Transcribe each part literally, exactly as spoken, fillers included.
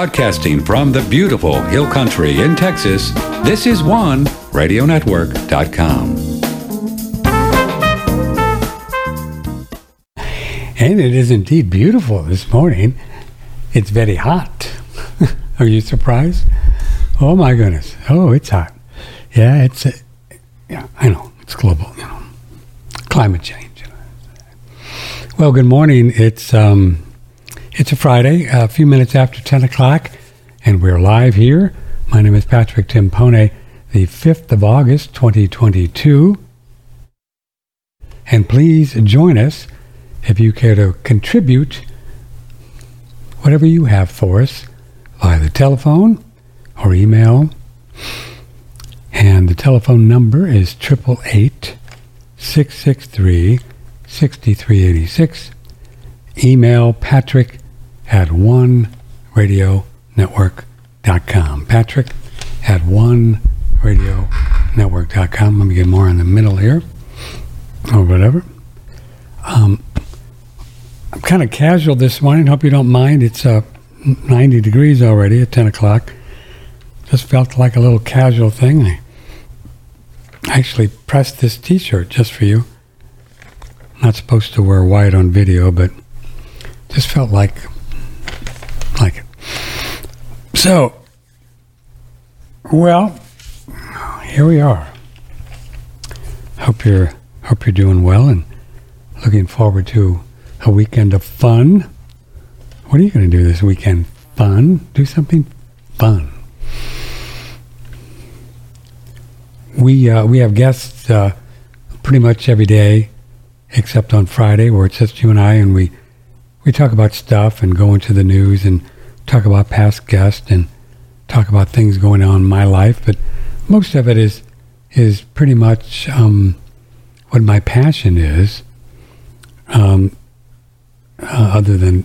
Broadcasting from the beautiful Hill Country in Texas, this is One Radio Network dot com. And it is indeed beautiful this morning. It's very hot. Are you surprised? Oh my goodness. Oh, it's hot. Yeah, it's, uh, yeah, I know. It's global, you know. Climate change. You know. Well, good morning. It's, um, It's a Friday, a few minutes after ten o'clock, and we're live here. My name is Patrick Timpone, the fifth of August, twenty twenty-two. And please join us if you care to contribute whatever you have for us via the telephone or email. And the telephone number is eight eight eight, six six three, six three eight six. Email Patrick at one radio network dot com. Patrick at one radio network dot com. Let me get more in the middle here, or whatever. Um, I'm kind of casual this morning. Hope you don't mind. It's uh, ninety degrees already at ten o'clock. Just felt like a little casual thing. I actually pressed this t-shirt just for you. Not supposed to wear white on video, but just felt like like it. So, well, here we are. Hope you're hope you're doing well and looking forward to a weekend of fun. What are you going to do this weekend? Fun? Do something fun. We uh, we have guests uh, pretty much every day, except on Friday, where it's just you and I, and we. We talk about stuff and go into the news and talk about past guests and talk about things going on in my life. But most of it is is pretty much um, what my passion is, um, uh, other than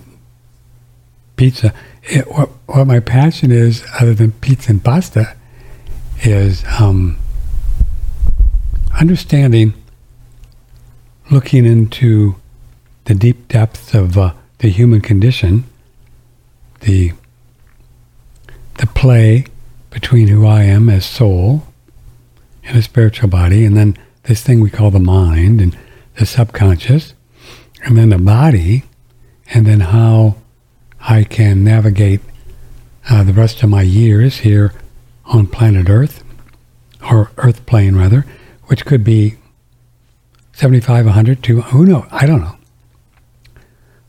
pizza. It, what, what my passion is, other than pizza and pasta, is um, understanding, looking into the deep depths of... Uh, the human condition, the the play between who I am as soul and a spiritual body, and then this thing we call the mind and the subconscious, and then the body, and then how I can navigate uh, the rest of my years here on planet Earth, or Earth plane rather, which could be seventy-five, one hundred, two hundred, who knows? I don't know.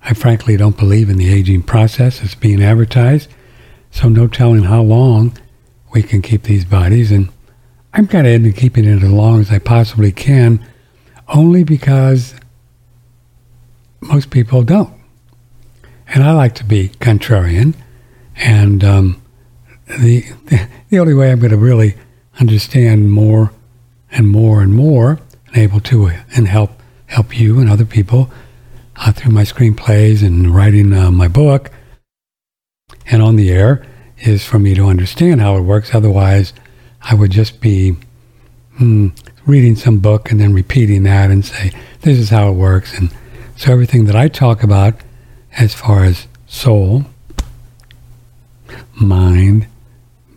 I frankly don't believe in the aging process that's being advertised, so no telling how long we can keep these bodies, and I'm kind of into keeping it as long as I possibly can, only because most people don't. And I like to be contrarian, and um, the the only way I'm going to really understand more and more and more, and able to and help help you and other people. Uh, through my screenplays and writing uh, my book and on the air, is for me to understand how it works. Otherwise, I would just be hmm, reading some book and then repeating that and say, this is how it works. And so everything that I talk about as far as soul, mind,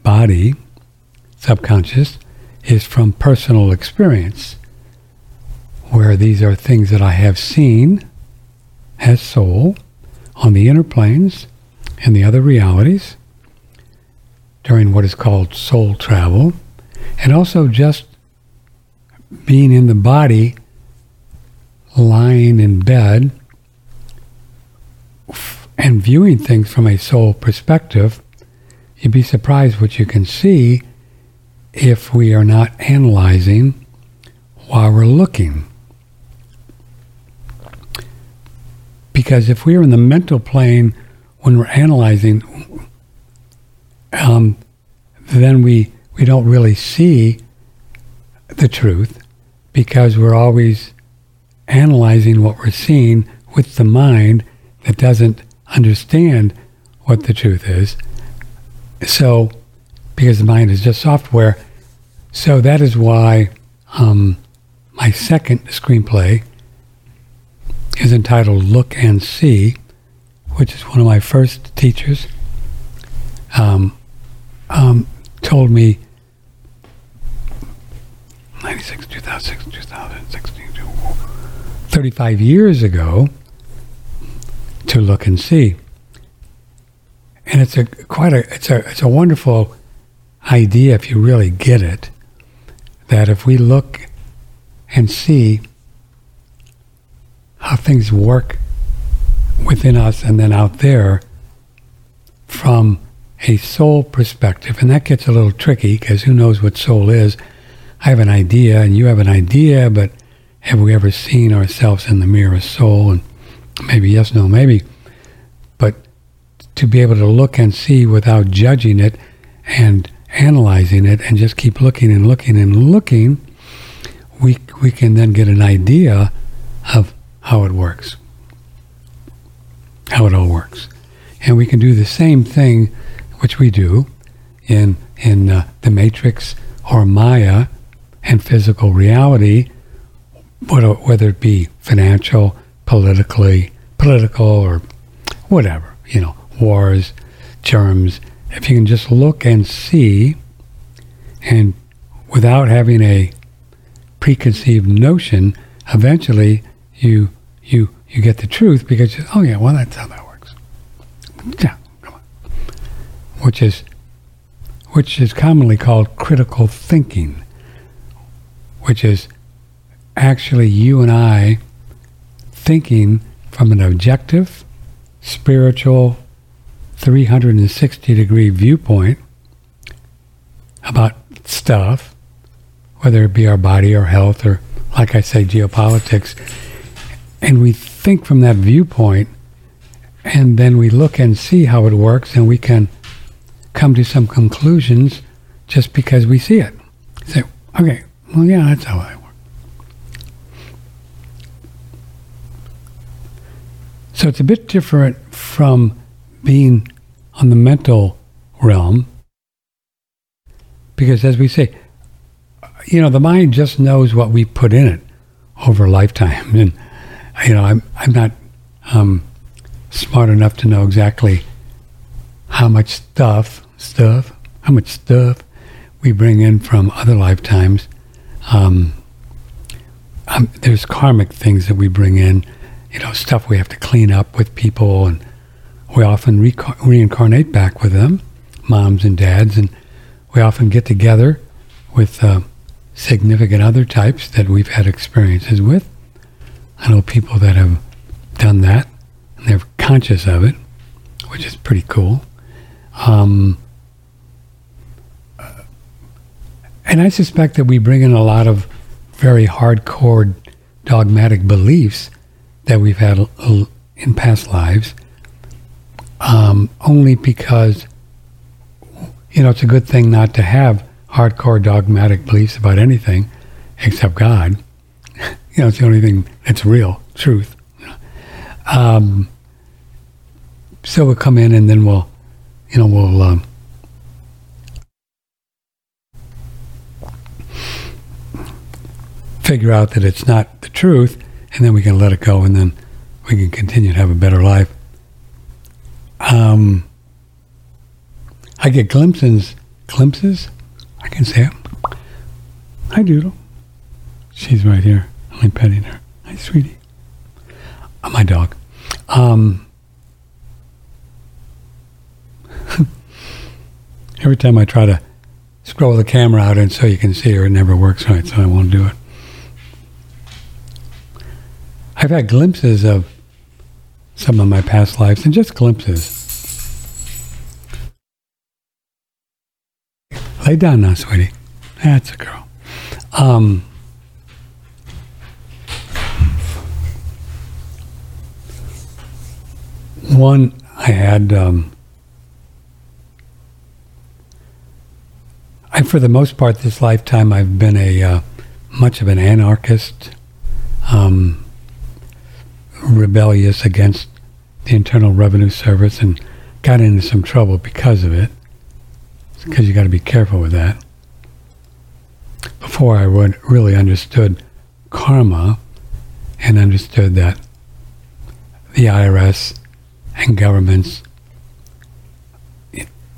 body, subconscious, is from personal experience, where these are things that I have seen as soul, on the inner planes and the other realities, during what is called soul travel, and also just being in the body, lying in bed, and viewing things from a soul perspective. You'd be surprised what you can see if we are not analyzing while we're looking. Because if we are in the mental plane when we're analyzing, um, then we, we don't really see the truth, because we're always analyzing what we're seeing with the mind that doesn't understand what the truth is. So, because the mind is just software. So that is why um, my second screenplay is entitled Look and See, which is one of my first teachers, um, um, told me ninety-six, two thousand six, two thousand sixteen, thirty-five years ago to look and see. And it's a quite a it's a it's a wonderful idea if you really get it, that if we look and see how things work within us and then out there from a soul perspective. And that gets a little tricky because who knows what soul is. I have an idea and you have an idea, but have we ever seen ourselves in the mirror as soul? And maybe yes, no, maybe. But to be able to look and see without judging it and analyzing it and just keep looking and looking and looking, we we can then get an idea of how it works, how it all works. And we can do the same thing, which we do in, in uh, the Matrix or Maya and physical reality, whether it be financial, politically, political, or whatever, you know, wars, germs. If you can just look and see, and without having a preconceived notion, eventually you you you get the truth because, you, oh yeah, well, that's how that works. Yeah, come on. Which is, which is commonly called critical thinking, which is actually you and I thinking from an objective, spiritual, three hundred sixty degree viewpoint about stuff, whether it be our body or health or, like I say, geopolitics. And we think from that viewpoint, and then we look and see how it works, and we can come to some conclusions just because we see it. Say, okay, well, yeah, that's how I work. So it's a bit different from being on the mental realm, because as we say, you know, the mind just knows what we put in it over a lifetime. And, you know, I'm I'm not um, smart enough to know exactly how much stuff, stuff, how much stuff we bring in from other lifetimes. Um, um, there's karmic things that we bring in, you know, stuff we have to clean up with people, and we often re- reincarnate back with them, moms and dads, and we often get together with uh, significant other types that we've had experiences with. I know people that have done that, and they're conscious of it, which is pretty cool. Um, and I suspect that we bring in a lot of very hardcore dogmatic beliefs that we've had l- l- in past lives, um, only because, you know, it's a good thing not to have hardcore dogmatic beliefs about anything except God. You know, it's the only thing that's real, truth. Um, so we'll come in and then we'll, you know, we'll, um, figure out that it's not the truth, and then we can let it go, and then we can continue to have a better life. Um, I get glimpses, glimpses? I can say it. Hi, Doodle. She's right here. I'm petting her. Hi, sweetie. Uh, my dog. Um, every time I try to scroll the camera out and so you can see her, it never works right, so I won't do it. I've had glimpses of some of my past lives, and just glimpses. Lay down now, sweetie. That's a girl. Um, one I had, um, I, for the most part this lifetime, I've been a uh, much of an anarchist, um, rebellious against the Internal Revenue Service, and got into some trouble because of it. Because you got to be careful with that. Before I would really understood karma and understood that the I R S and governments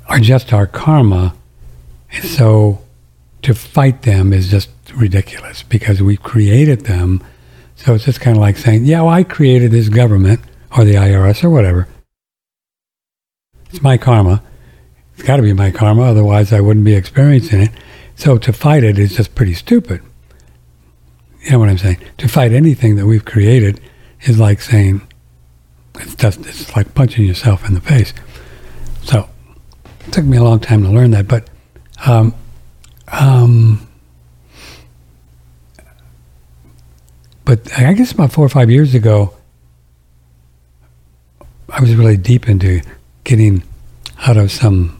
are just our karma. And so to fight them is just ridiculous because we created them. So it's just kind of like saying, yeah, well, I created this government or the I R S or whatever. It's my karma. It's got to be my karma, otherwise I wouldn't be experiencing it. So to fight it is just pretty stupid. You know what I'm saying? To fight anything that we've created is like saying, it's just it's like punching yourself in the face. So it took me a long time to learn that, but um, um, but I guess about four or five years ago, I was really deep into getting out of some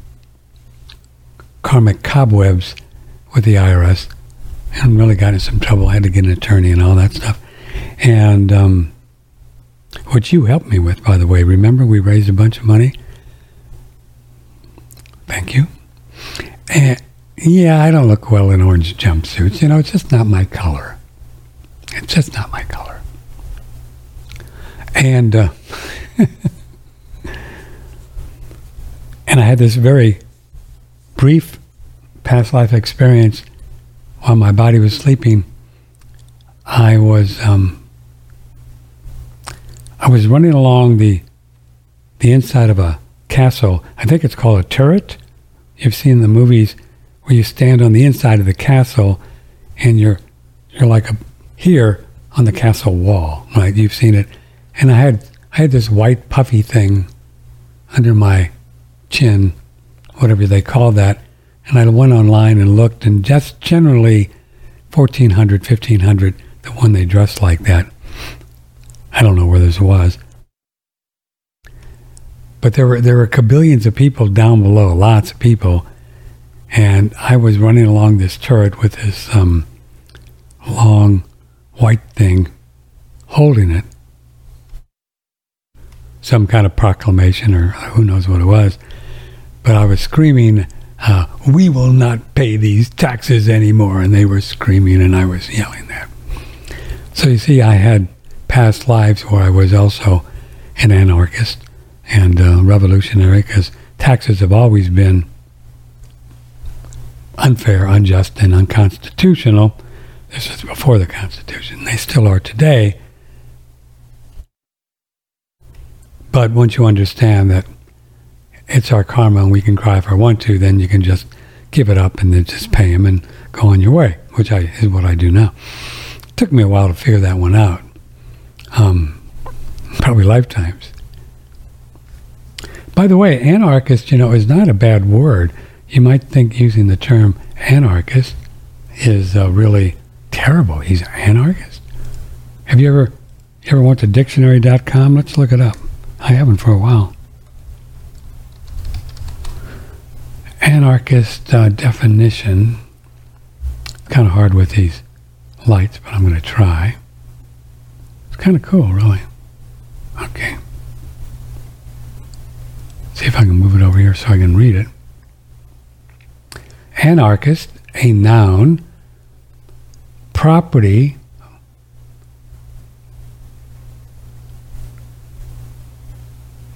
karmic cobwebs with the I R S, and really got in some trouble. I had to get an attorney and all that stuff. And um, which you helped me with, by the way. Remember, we raised a bunch of money. Thank you. And yeah, I don't look well in orange jumpsuits. You know, it's just not my color. It's just not my color. And uh, and I had this very brief past life experience. While my body was sleeping, I was um, I was running along the the inside of a castle. I think it's called a turret. You've seen the movies where you stand on the inside of the castle and you're you're like a, here on the castle wall, right? You've seen it. And I had I had this white puffy thing under my chin, whatever they call that. And I went online and looked, and just generally fourteen hundred, fifteen hundred, the one they dressed like that. I don't know where this was. But there were there were kabillions of people down below, lots of people. And I was running along this turret with this um, long white thing holding it. Some kind of proclamation or who knows what it was. But I was screaming, Uh, we will not pay these taxes anymore. And they were screaming and I was yelling that. So you see, I had past lives where I was also an anarchist and uh, revolutionary, because taxes have always been unfair, unjust, and unconstitutional. This was before the Constitution. They still are today. But once you understand that it's our karma and we can cry if I want to, then you can just give it up and then just pay him and go on your way, which I, is what I do now. It took me a while to figure that one out. Um, probably lifetimes. By the way, anarchist, you know, is not a bad word. You might think using the term anarchist is uh, really terrible. He's an anarchist. Have you ever, you ever went to dictionary dot com? Let's look it up. I haven't for a while. Anarchist uh, definition. Kind of hard with these lights, but I'm going to try. It's kind of cool, really. Okay. See if I can move it over here so I can read it. Anarchist, a noun, property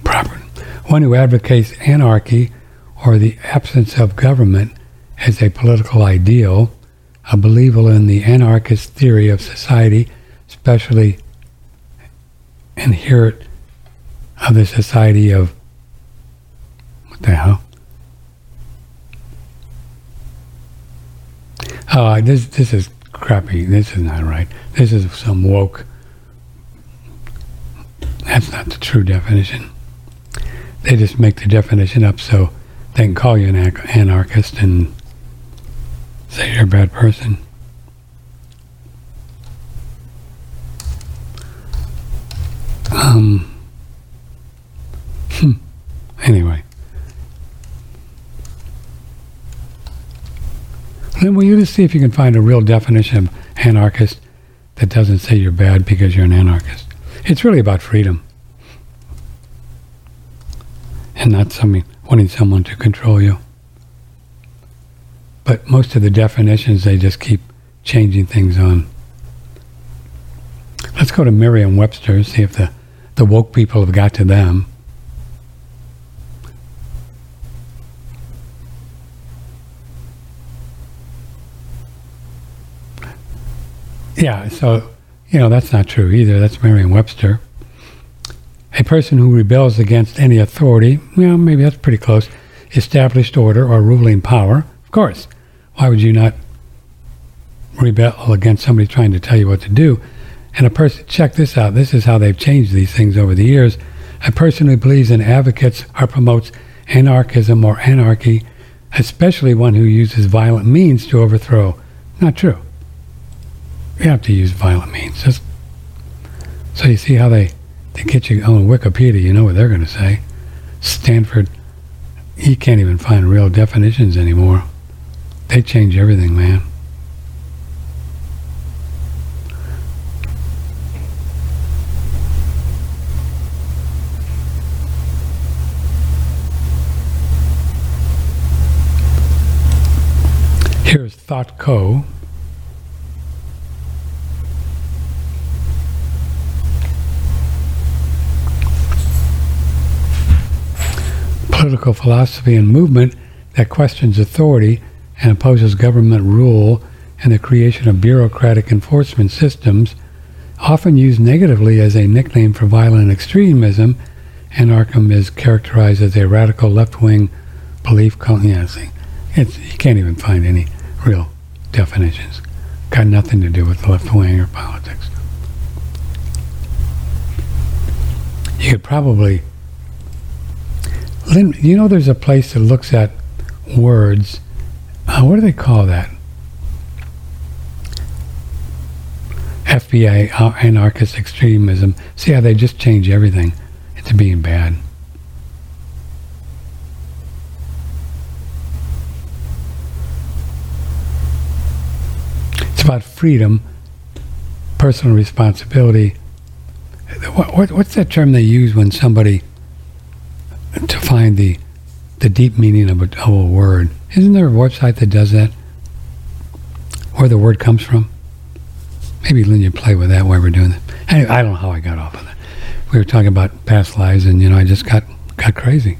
property. One who advocates anarchy or the absence of government as a political ideal, a believer in the anarchist theory of society, especially inherent of the society of, what the hell? Uh, this this is crappy. This is not right. This is some woke. That's not the true definition. They just make the definition up so they can call you an anarchist and say you're a bad person. Um. Hmm. Anyway. Then will you just see if you can find a real definition of anarchist that doesn't say you're bad because you're an anarchist. It's really about freedom. And not something wanting someone to control you. But most of the definitions, they just keep changing things on. Let's go to Merriam-Webster, see if the, the woke people have got to them. Yeah, so, you know, that's not true either. That's Merriam-Webster. A person who rebels against any authority, well, maybe that's pretty close, established order or ruling power. Of course. Why would you not rebel against somebody trying to tell you what to do? And a person, check this out, this is how they've changed these things over the years. A person who believes in advocates or promotes anarchism or anarchy, especially one who uses violent means to overthrow. Not true. You have to use violent means. Just, so you see how they, they get you on Wikipedia, you know what they're going to say. Stanford, he can't even find real definitions anymore. They change everything, man. Here's Thought Co. Political philosophy and movement that questions authority and opposes government rule and the creation of bureaucratic enforcement systems, often used negatively as a nickname for violent extremism. Anarchism is characterized as a radical left-wing belief. Yeah, see, it's, you can't even find any real definitions. Got nothing to do with the left wing or politics. You could probably, you know, there's a place that looks at words. Uh, what do they call that? F B I, anarchist extremism. See how they just change everything into being bad. It's about freedom, personal responsibility. What, what, what's that term they use when somebody, to find the the deep meaning of a, of a word? Isn't there a website that does that? Where the word comes from? Maybe Lynn, you play with that while we're doing that. Anyway, I don't know how I got off on that. We were talking about past lives, and you know, I just got got crazy.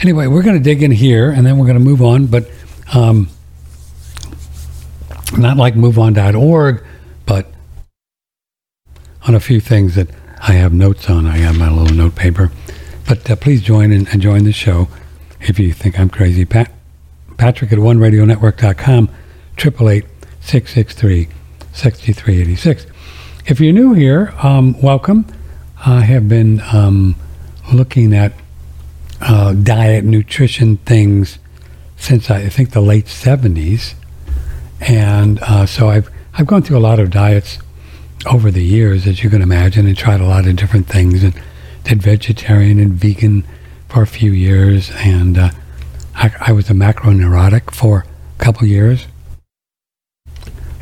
Anyway, we're going to dig in here, and then we're going to move on, but um, not like move on dot org, but on a few things that I have notes on. I have my little note paper. But uh, please join and uh, join the show if you think I'm crazy. Pat, Patrick at one radio network dot com, eight eight eight, six six three, six three eight six. If you're new here, um, welcome. I have been um, looking at uh, diet, nutrition things since I, I think the late seventies. And uh, so I've, I've gone through a lot of diets over the years, as you can imagine, and tried a lot of different things, and did vegetarian and vegan for a few years, and uh, I, I was a macroneurotic for a couple years.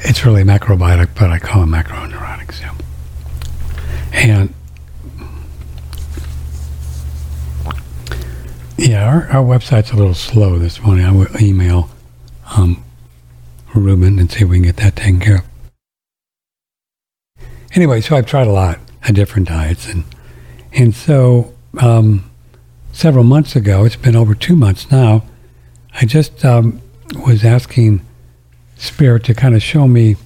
It's really macrobiotic, but I call them macroneurotics. Yeah. And yeah, our, our website's a little slow this morning. I will email um, Ruben and see if we can get that taken care of. Anyway, so I've tried a lot of different diets, and and so um, several months ago, it's been over two months now, I just um, was asking Spirit to kind of show me,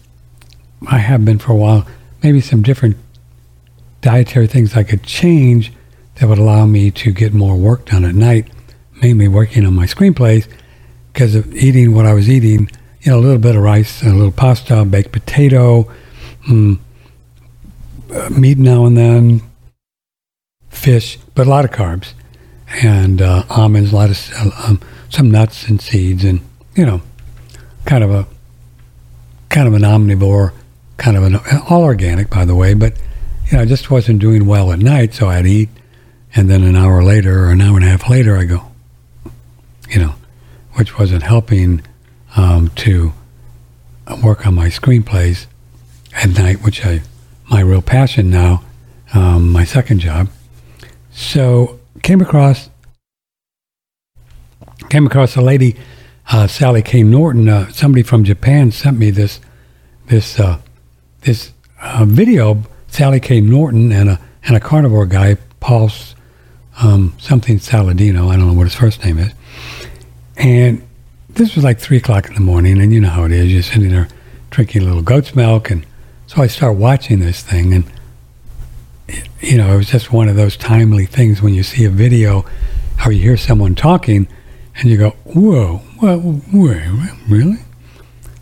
I have been for a while, maybe some different dietary things I could change that would allow me to get more work done at night, mainly working on my screenplays, because of eating what I was eating, you know, a little bit of rice, and a little pasta, baked potato, mm, Uh, meat now and then, fish, but a lot of carbs, and uh, almonds, a lot of uh, um, some nuts and seeds, and you know, kind of a kind of an omnivore, kind of an all organic, by the way. But you know, I just wasn't doing well at night, so I'd eat, and then an hour later or an hour and a half later, I go, you know, which wasn't helping um, to work on my screenplays at night, which I. My real passion now, um, my second job. So came across came across a lady, uh, Sally K. Norton. Uh, somebody from Japan sent me this this uh, this uh, video. Sally K. Norton and a and a carnivore guy, Paul um, something Saladino. I don't know what his first name is. And this was like three o'clock in the morning, and you know how it is. You're sitting there drinking a little goat's milk. And so I start watching this thing, and it, you know, it was just one of those timely things when you see a video or you hear someone talking, and you go, whoa, whoa, whoa, really?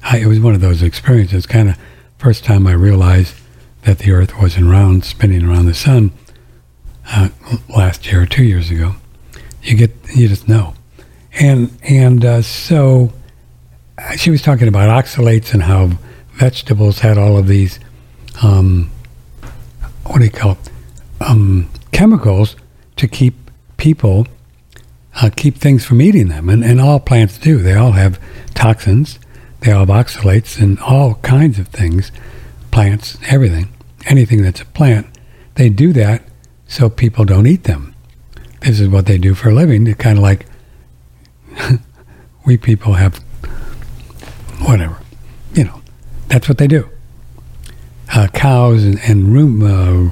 I, it was one of those experiences, kind of first time I realized that the earth wasn't round, spinning around the sun. Uh, last year or two years ago, you get, you just know. And and uh, so she was talking about oxalates and how vegetables had all of these, um, what do you call it, um, chemicals to keep people, uh, keep things from eating them. And, and all plants do. They all have toxins. They all have oxalates and all kinds of things, plants, everything, anything that's a plant. They do that so people don't eat them. This is what they do for a living. They're kind of like, we people have whatever, you know, that's what they do. Uh, cows and, and room, uh,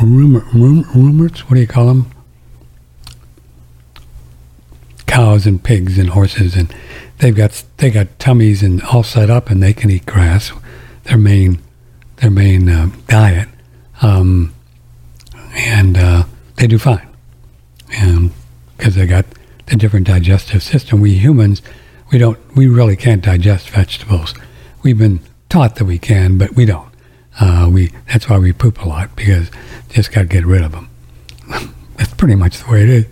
rumor, room, rumors, what do you call them? Cows and pigs and horses, and they've got, they got tummies and all set up, and they can eat grass. Their main, their main uh, diet. Um, and uh, they do fine. And because they got the different digestive system. We humans, we don't, we really can't digest vegetables. We've been taught that we can, but we don't. Uh, we that's why we poop a lot, because just got to get rid of them. That's pretty much the way it is.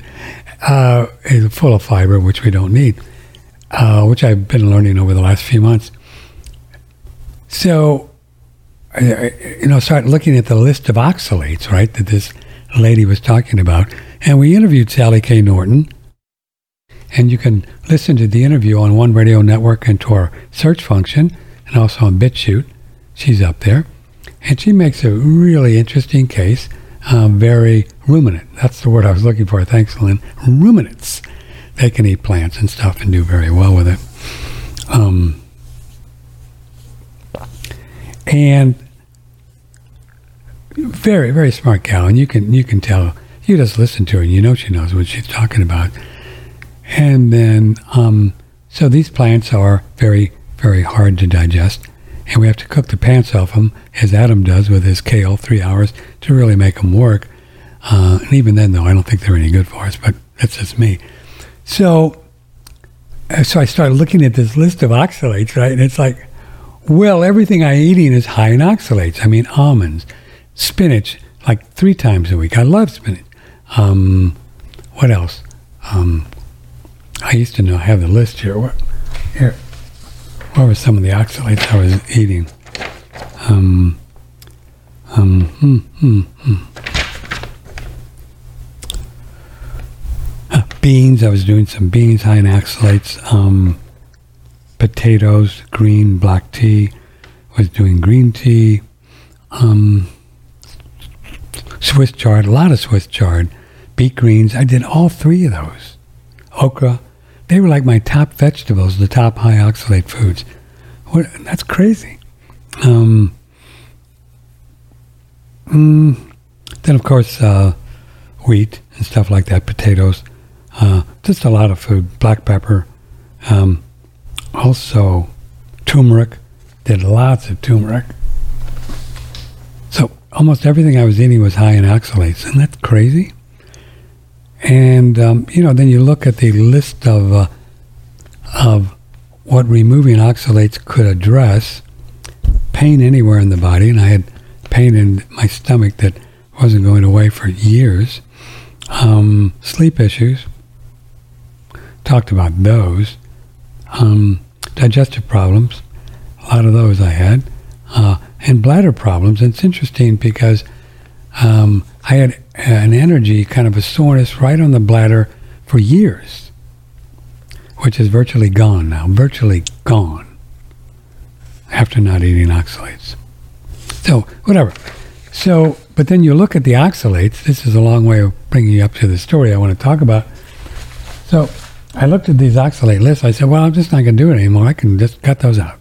Uh, it's full of fiber, which we don't need, uh, which I've been learning over the last few months. So, you know, start looking at the list of oxalates, right, that this lady was talking about. And we interviewed Sally K. Norton. And you can listen to the interview on One Radio Network and to our search function, and also on BitChute. She's up there. And she makes a really interesting case, um, very ruminant. That's the word I was looking for. Thanks, Lynn. Ruminants. They can eat plants and stuff and do very well with it. Um, and very, very smart gal. And you can, you can tell, you just listen to her and you know she knows what she's talking about. And then, um, so these plants are very, very hard to digest. And we have to cook the pants off them, as Adam does with his kale, three hours, to really make them work. Uh, and even then, though, I don't think they're any good for us, but that's just me. So, so I started looking at this list of oxalates, right? And it's like, well, everything I'm eating is high in oxalates. I mean, almonds, spinach, like three times a week. I love spinach. Um, what else? Um... I used to know, I have the list here. What, here, what were some of the oxalates I was eating? Um, um, mm, mm, mm. Uh, beans, I was doing some beans, high in oxalates. Um, potatoes, green, black tea. I was doing green tea. Um, Swiss chard, a lot of Swiss chard. Beet greens, I did all three of those. Okra. They were like my top vegetables, the top high oxalate foods. What, that's crazy. Um, mm, then, of course, uh, wheat and stuff like that, potatoes, uh, just a lot of food, black pepper. Um, also, turmeric. Did lots of turmeric. So almost everything I was eating was high in oxalates. Isn't that crazy? And, um, you know, then you look at the list of uh, of what removing oxalates could address. Pain anywhere in the body, and I had pain in my stomach that wasn't going away for years. Um, sleep issues, talked about those. Um, digestive problems, a lot of those I had. Uh, and bladder problems. It's interesting because um, I had an energy, kind of a soreness right on the bladder for years, which is virtually gone now, virtually gone after not eating oxalates. So, whatever. So, but then you look at the oxalates. This is a long way of bringing you up to the story I want to talk about. So, I looked at these oxalate lists. I said, well, I'm just not going to do it anymore. I can just cut those out.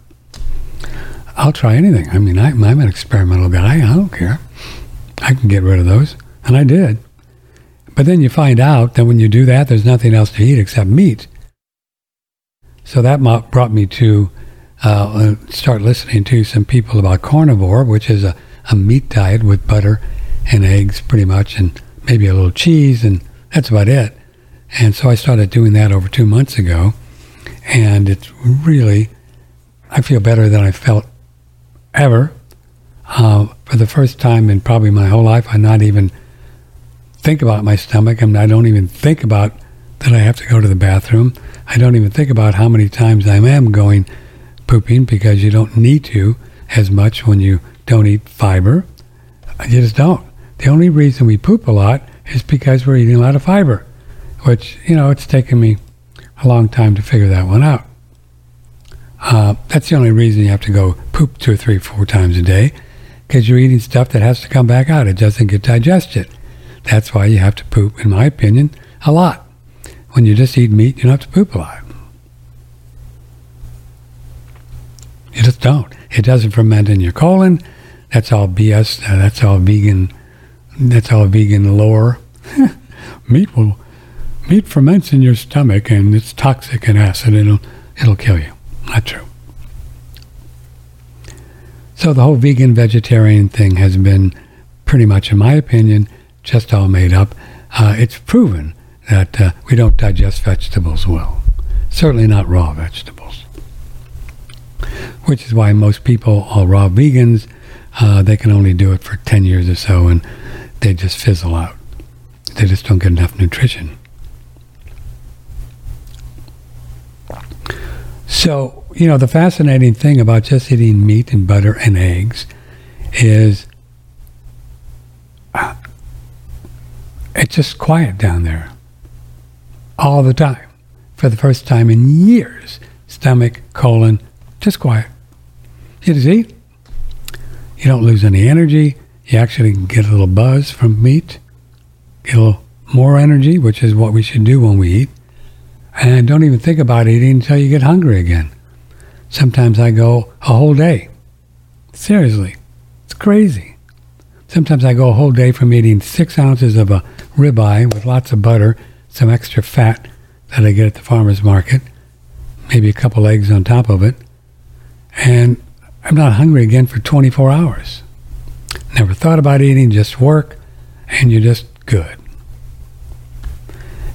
I'll try anything. I mean, I, I'm an experimental guy. I don't care. I can get rid of those. And I did. But then you find out that when you do that, there's nothing else to eat except meat. So that brought me to uh, start listening to some people about carnivore, which is a, a meat diet with butter and eggs pretty much, and maybe a little cheese, and that's about it. And so I started doing that over two months ago, and it's really, I feel better than I felt ever. Uh, for the first time in probably my whole life, I not even think about my stomach, and I don't even think about that I have to go to the bathroom. I don't even think about how many times I am going pooping, because you don't need to as much when you don't eat fiber. I just don't. The only reason we poop a lot is because we're eating a lot of fiber, which, you know, it's taken me a long time to figure that one out. Uh, that's the only reason you have to go poop two or three, four times a day, because you're eating stuff that has to come back out. It doesn't get digested. That's why you have to poop, in my opinion, a lot. When you just eat meat, you don't have to poop a lot. You just don't. It doesn't ferment in your colon. That's all B S. Uh, that's all vegan. That's all vegan lore. meat will, meat ferments in your stomach, and it's toxic and acid. It'll, it'll kill you. Not true. So the whole vegan vegetarian thing has been, pretty much, in my opinion, just all made up. Uh, it's proven that uh, we don't digest vegetables well. Certainly not raw vegetables. Which is why most people are raw vegans. Uh, they can only do it for ten years or so, and they just fizzle out. They just don't get enough nutrition. So, you know, the fascinating thing about just eating meat and butter and eggs is uh, it's just quiet down there. All the time, for the first time in years. Stomach, colon, just quiet. You just eat. You don't lose any energy. You actually get a little buzz from meat. Get a little more energy, which is what we should do when we eat. And don't even think about eating until you get hungry again. Sometimes I go a whole day. Seriously. It's crazy. Sometimes I go a whole day from eating six ounces of a ribeye with lots of butter, some extra fat that I get at the farmer's market, maybe a couple eggs on top of it, and I'm not hungry again for twenty-four hours. Never thought about eating, just work, and you're just good.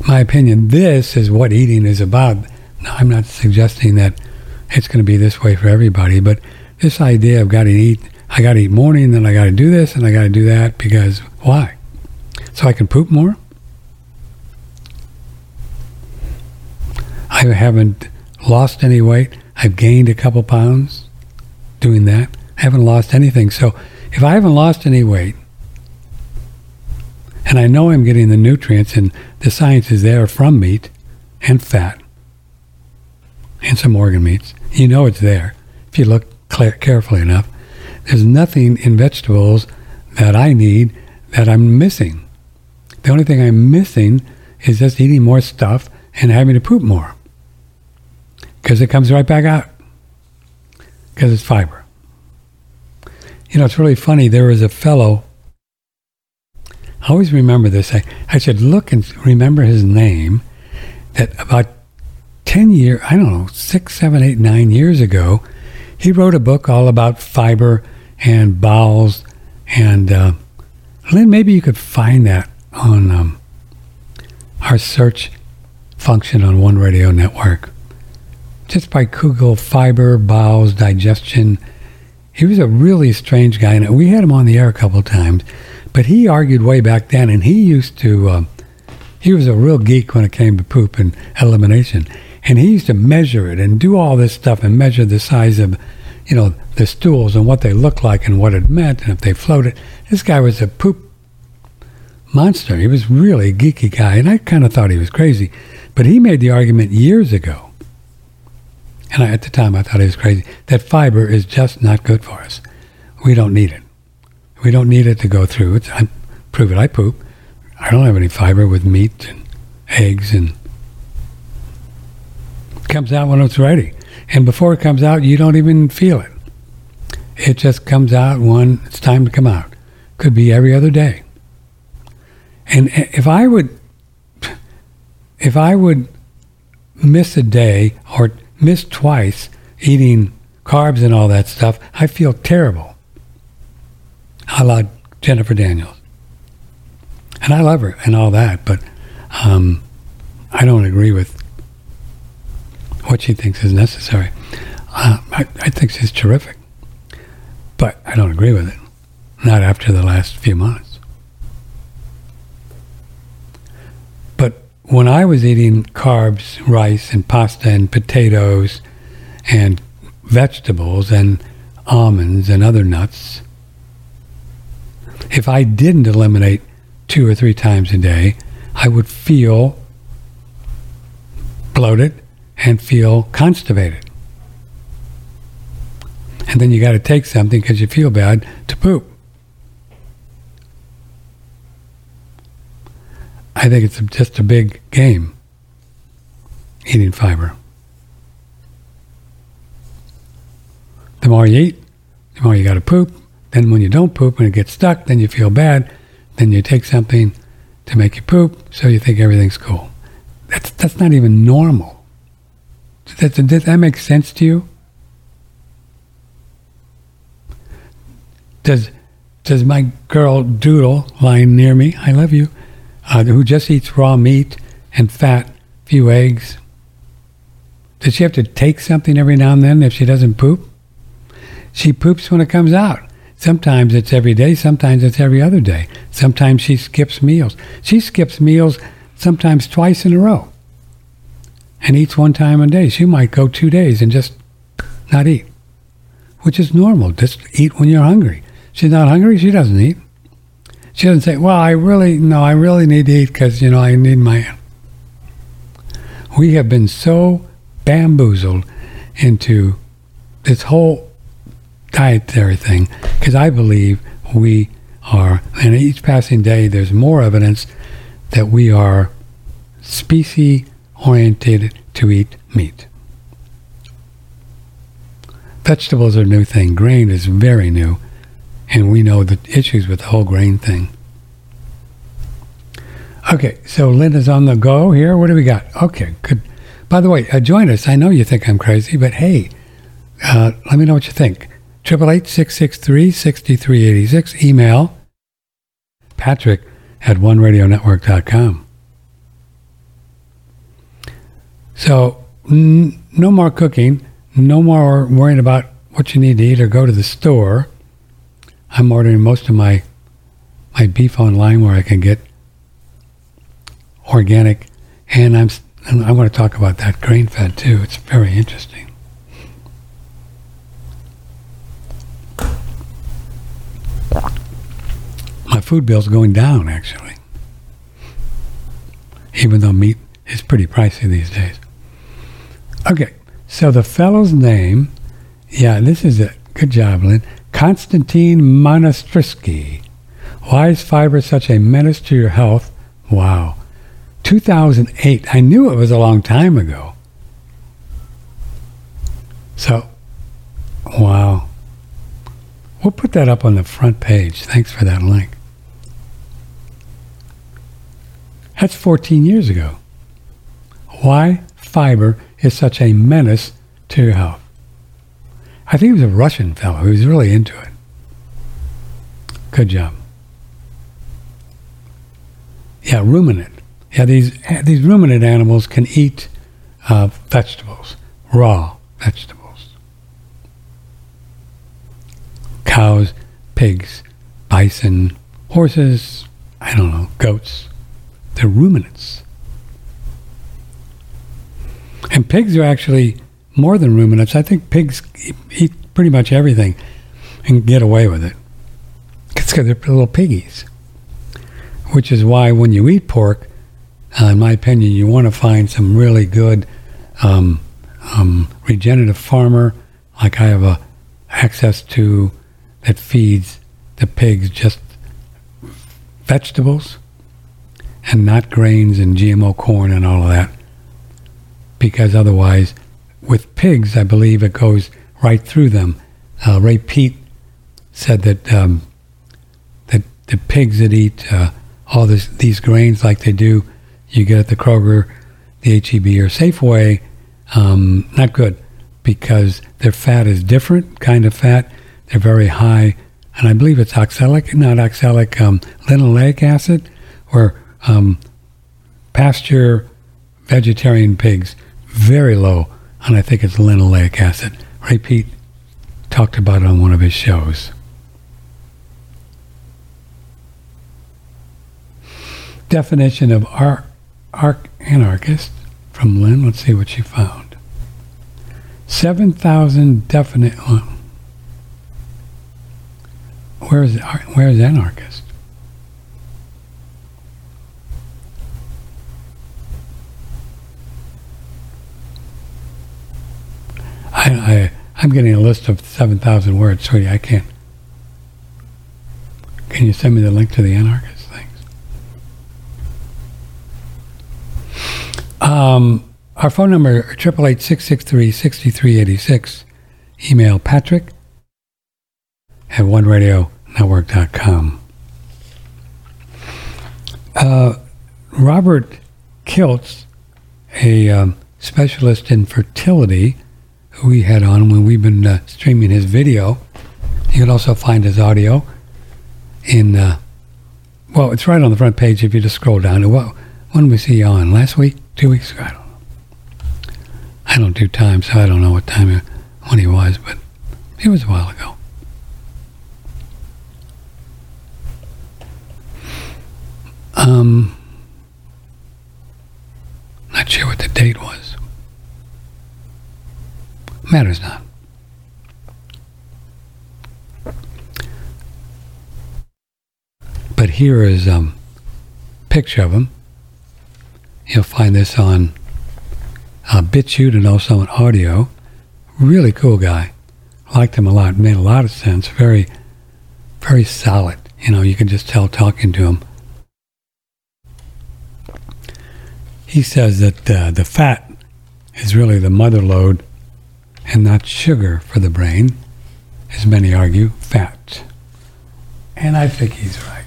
In my opinion, this is what eating is about. Now, I'm not suggesting that it's going to be this way for everybody, but this idea of got to eat, I got to eat morning, then I got to do this, and I got to do that, because why? So I can poop more? I haven't lost any weight. I've gained a couple pounds doing that. I haven't lost anything. So if I haven't lost any weight, and I know I'm getting the nutrients and the science is there from meat and fat and some organ meats, you know it's there if you look clear, carefully enough. There's nothing in vegetables that I need that I'm missing. The only thing I'm missing is just eating more stuff and having to poop more. Because it comes right back out. Because it's fiber. You know, it's really funny. There was a fellow, I always remember this. I, I should look and remember his name. That about ten years, I don't know, six, seven, eight, nine years ago, he wrote a book all about fiber and bowels. And uh, Lynn, maybe you could find that on um, our search function on One Radio Network. Just by Google fiber, bowels, digestion. He was a really strange guy, and we had him on the air a couple of times, but he argued way back then, and he used to, um, he was a real geek when it came to poop and elimination, and he used to measure it and do all this stuff and measure the size of, you know, the stools and what they looked like and what it meant and if they floated. This guy was a poop monster. He was really a geeky guy, and I kind of thought he was crazy, but he made the argument years ago. And I, at the time, I thought it was crazy, that fiber is just not good for us. We don't need it. We don't need it to go through. It's, I prove it. I poop. I don't have any fiber with meat and eggs, and it comes out when it's ready. And before it comes out, you don't even feel it. It just comes out when it's time to come out. Could be every other day. And if I would, if I would miss a day or missed twice eating carbs and all that stuff, I feel terrible. I love Jennifer Daniels. And I love her and all that, but um, I don't agree with what she thinks is necessary. Uh, I, I think she's terrific, but I don't agree with it. Not after the last few months. But when I was eating carbs, rice and pasta and potatoes and vegetables and almonds and other nuts, if I didn't eliminate two or three times a day, I would feel bloated and feel constipated. And then you got to take something because you feel bad to poop. I think it's just a big game, eating fiber. The more you eat, the more you got to poop. Then when you don't poop and it gets stuck, then you feel bad. Then you take something to make you poop, so you think everything's cool. That's that's not even normal. Does that, does that make sense to you? Does does my girl Doodle lying near me, I love you, uh, who just eats raw meat and fat, few eggs, does she have to take something every now and then if she doesn't poop? She poops when it comes out. Sometimes it's every day, sometimes it's every other day. Sometimes she skips meals. She skips meals sometimes twice in a row and eats one time a day. She might go two days and just not eat, which is normal. Just eat when you're hungry. She's not hungry, she doesn't eat. She doesn't say, well, I really, no, I really need to eat because, you know, I need my... We have been so bamboozled into this whole dietary thing, because I believe we are, and each passing day there's more evidence that we are species-oriented to eat meat. Vegetables are a new thing. Grain is very new, and we know the issues with the whole grain thing. Okay, so Lynn is on the go here. What do we got? Okay, good. By the way, uh, join us. I know you think I'm crazy, but hey, uh, let me know what you think. eight eight eight, six six three, six three eight six. Email Patrick at one radio network dot com. So n- no more cooking, no more worrying about what you need to eat or go to the store. I'm ordering most of my my beef online where I can get organic, and I'm and I want to talk about that grain fed too. It's very interesting. My food bill's going down, actually, even though meat is pretty pricey these days. Okay, so the fellow's name, yeah, this is it. Good job, Lynn. Constantine Monastriski. Why is fiber such a menace to your health? Wow. two thousand eight. I knew it was a long time ago. So, wow. We'll put that up on the front page. Thanks for that link. That's fourteen years ago. Why fiber is such a menace to your health. I think he was a Russian fellow who was really into it. Good job. Yeah, ruminant. Yeah, these these ruminant animals can eat uh, vegetables, raw vegetables. Cows, pigs, bison, horses, I don't know, goats. They're ruminants. And pigs are actually more than ruminants. I think pigs eat pretty much everything and get away with it. It's because they're little piggies. Which is why when you eat pork, uh, in my opinion, you want to find some really good um, um, regenerative farmer. Like I have a access to that feeds the pigs just vegetables and not grains and G M O corn and all of that. Because otherwise, with pigs, I believe it goes right through them. Uh, Ray Peat said that um, that the pigs that eat uh, all this, these grains like they do, you get at the Kroger, the H E B, or Safeway, um, not good, because their fat is different kind of fat. They're very high, and I believe it's oxalic, not oxalic, um, linoleic acid, or um, pasture vegetarian pigs, very low, and I think it's linoleic acid. Ray Peat talked about it on one of his shows. Definition of ar- ar- anarchist from Lynn. Let's see what she found. seven thousand definite... Oh. Where is, where is anarchist? I, I, I'm getting a list of seven thousand words, sweetie. I can't. Can you send me the link to the anarchist? Thanks. Um, our phone number, triple eight, six six three, six three eight six. Email Patrick at one radio network dot com. Uh, Robert Kiltz, a um, specialist in fertility, who we had on when we've been uh, streaming his video. You can also find his audio in, uh, well, it's right on the front page if you just scroll down. Well, when was he on? Last week? Two weeks ago? I don't know. I don't do time, so I don't know what time he, when he was, but it was a while ago. Um, not sure what the date was. Matters not. But here is um, a picture of him. You'll find this on uh, BitChute and also on audio. Really cool guy. Liked him a lot. Made a lot of sense. Very, very solid. You know, you can just tell talking to him. He says that uh, the fat is really the mother load and not sugar for the brain, as many argue, fat. And I think he's right.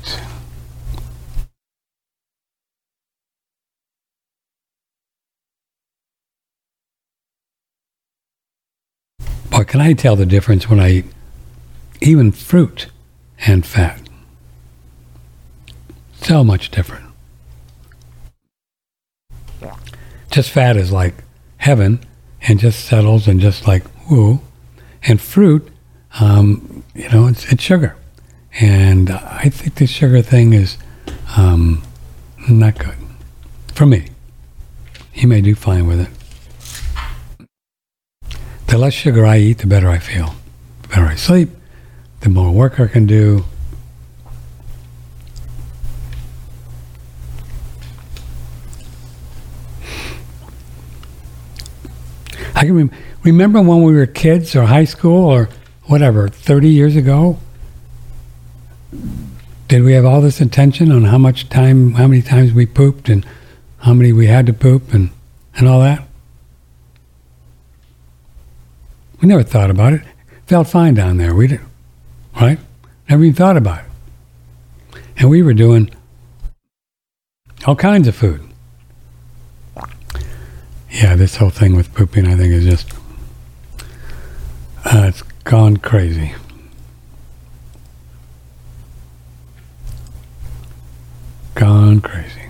Boy, can I tell the difference when I eat even fruit and fat? So much different. Just fat is like heaven, and just settles, and just like woo. And fruit, um, you know, it's, it's sugar, and I think the sugar thing is um, not good for me. You may do fine with it. The less sugar I eat, the better I feel. The better I sleep, the more work I can do. I can rem- remember when we were kids or high school or whatever, thirty years ago. Did we have all this attention on how much time, how many times we pooped and how many we had to poop and, and all that? We never thought about it. Felt fine down there. We didn't, right? Never even thought about it. And we were doing all kinds of food. Yeah, this whole thing with pooping, I think, is just, uh, it's gone crazy. Gone crazy.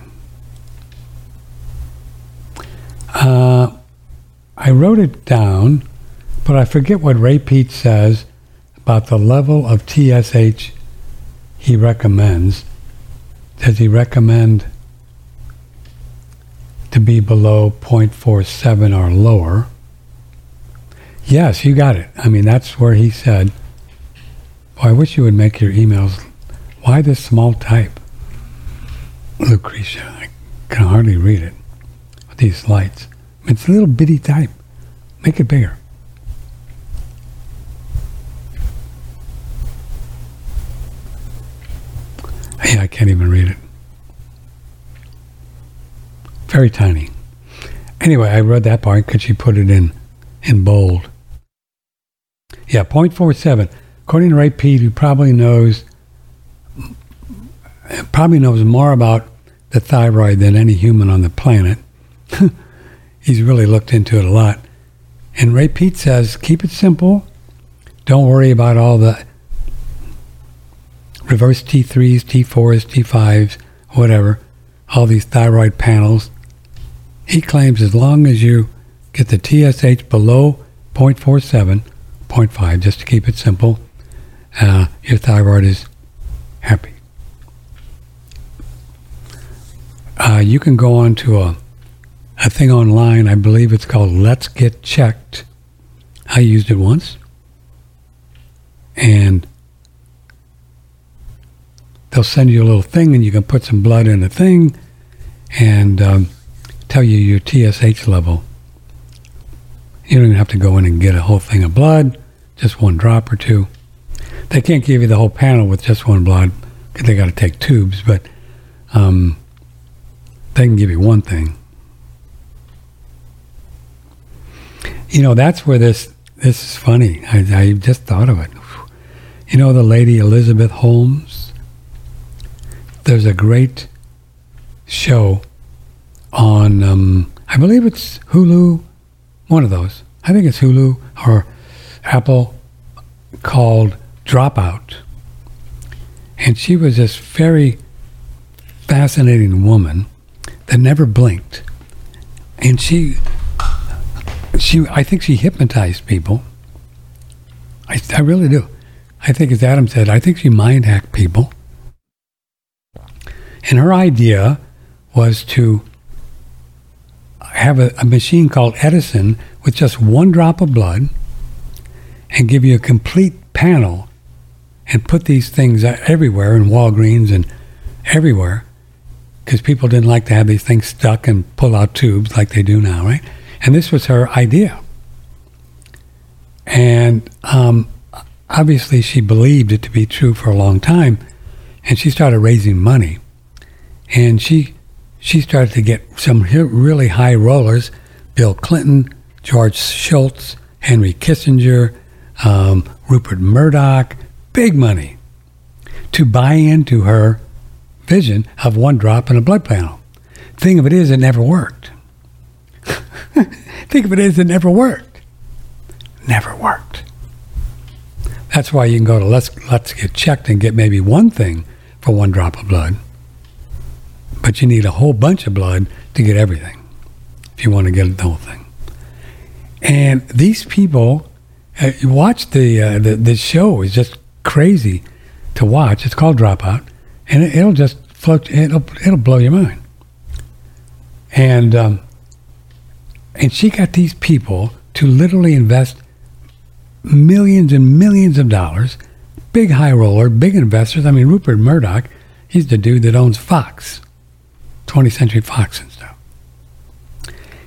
Uh, I wrote it down, but I forget what Ray Peat says about the level of T S H he recommends. Does he recommend to be below zero point four seven or lower? Yes, you got it. I mean, that's where he said, boy, I wish you would make your emails. Why this small type? Lucretia, I can hardly read it with these lights. I mean, it's a little bitty type. Make it bigger. Yeah, I can't even read it. Very tiny. Anyway, I read that part. Could she put it in in bold? Yeah, zero point four seven. According to Ray Peat, who probably knows probably knows more about the thyroid than any human on the planet. He's really looked into it a lot. And Ray Peat says, keep it simple. Don't worry about all the reverse T threes, T fours, T fives, whatever, all these thyroid panels. He claims as long as you get the T S H below zero point four seven, zero point five, just to keep it simple, uh, your thyroid is happy. Uh, you can go on to a, a thing online, I believe it's called Let's Get Checked. I used it once. And they'll send you a little thing and you can put some blood in a thing and um, tell you your T S H level. You don't even have to go in and get a whole thing of blood, just one drop or two. They can't give you the whole panel with just one blood because they got to take tubes, but um, they can give you one thing. You know, that's where this, this is funny. I, I just thought of it. You know the lady Elizabeth Holmes? There's a great show on, um, I believe it's Hulu, one of those. I think it's Hulu or Apple, called Dropout. And she was this very fascinating woman that never blinked. And she, she, I think she hypnotized people. I, I really do. I think, as Adam said, I think she mind hacked people. And her idea was to have a, a machine called Edison with just one drop of blood and give you a complete panel and put these things everywhere in Walgreens and everywhere because people didn't like to have these things stuck and pull out tubes like they do now, right? And this was her idea. And um, obviously she believed it to be true for a long time, and she started raising money. And she she started to get some really high rollers, Bill Clinton, George Shultz, Henry Kissinger, um, Rupert Murdoch, big money, to buy into her vision of one drop in a blood panel. Thing of it is, it never worked. Think of it as it never worked. Never worked. That's why you can go to Let's, Let's Get Checked and get maybe one thing for one drop of blood. But you need a whole bunch of blood to get everything if you want to get the whole thing. And these people, uh, you watch the, uh, the the show, is just crazy to watch. It's called Dropout, and it, it'll just float. It'll it'll blow your mind. And um, and she got these people to literally invest millions and millions of dollars. Big high roller, big investors. I mean, Rupert Murdoch, he's the dude that owns Fox, twentieth Century Fox and stuff.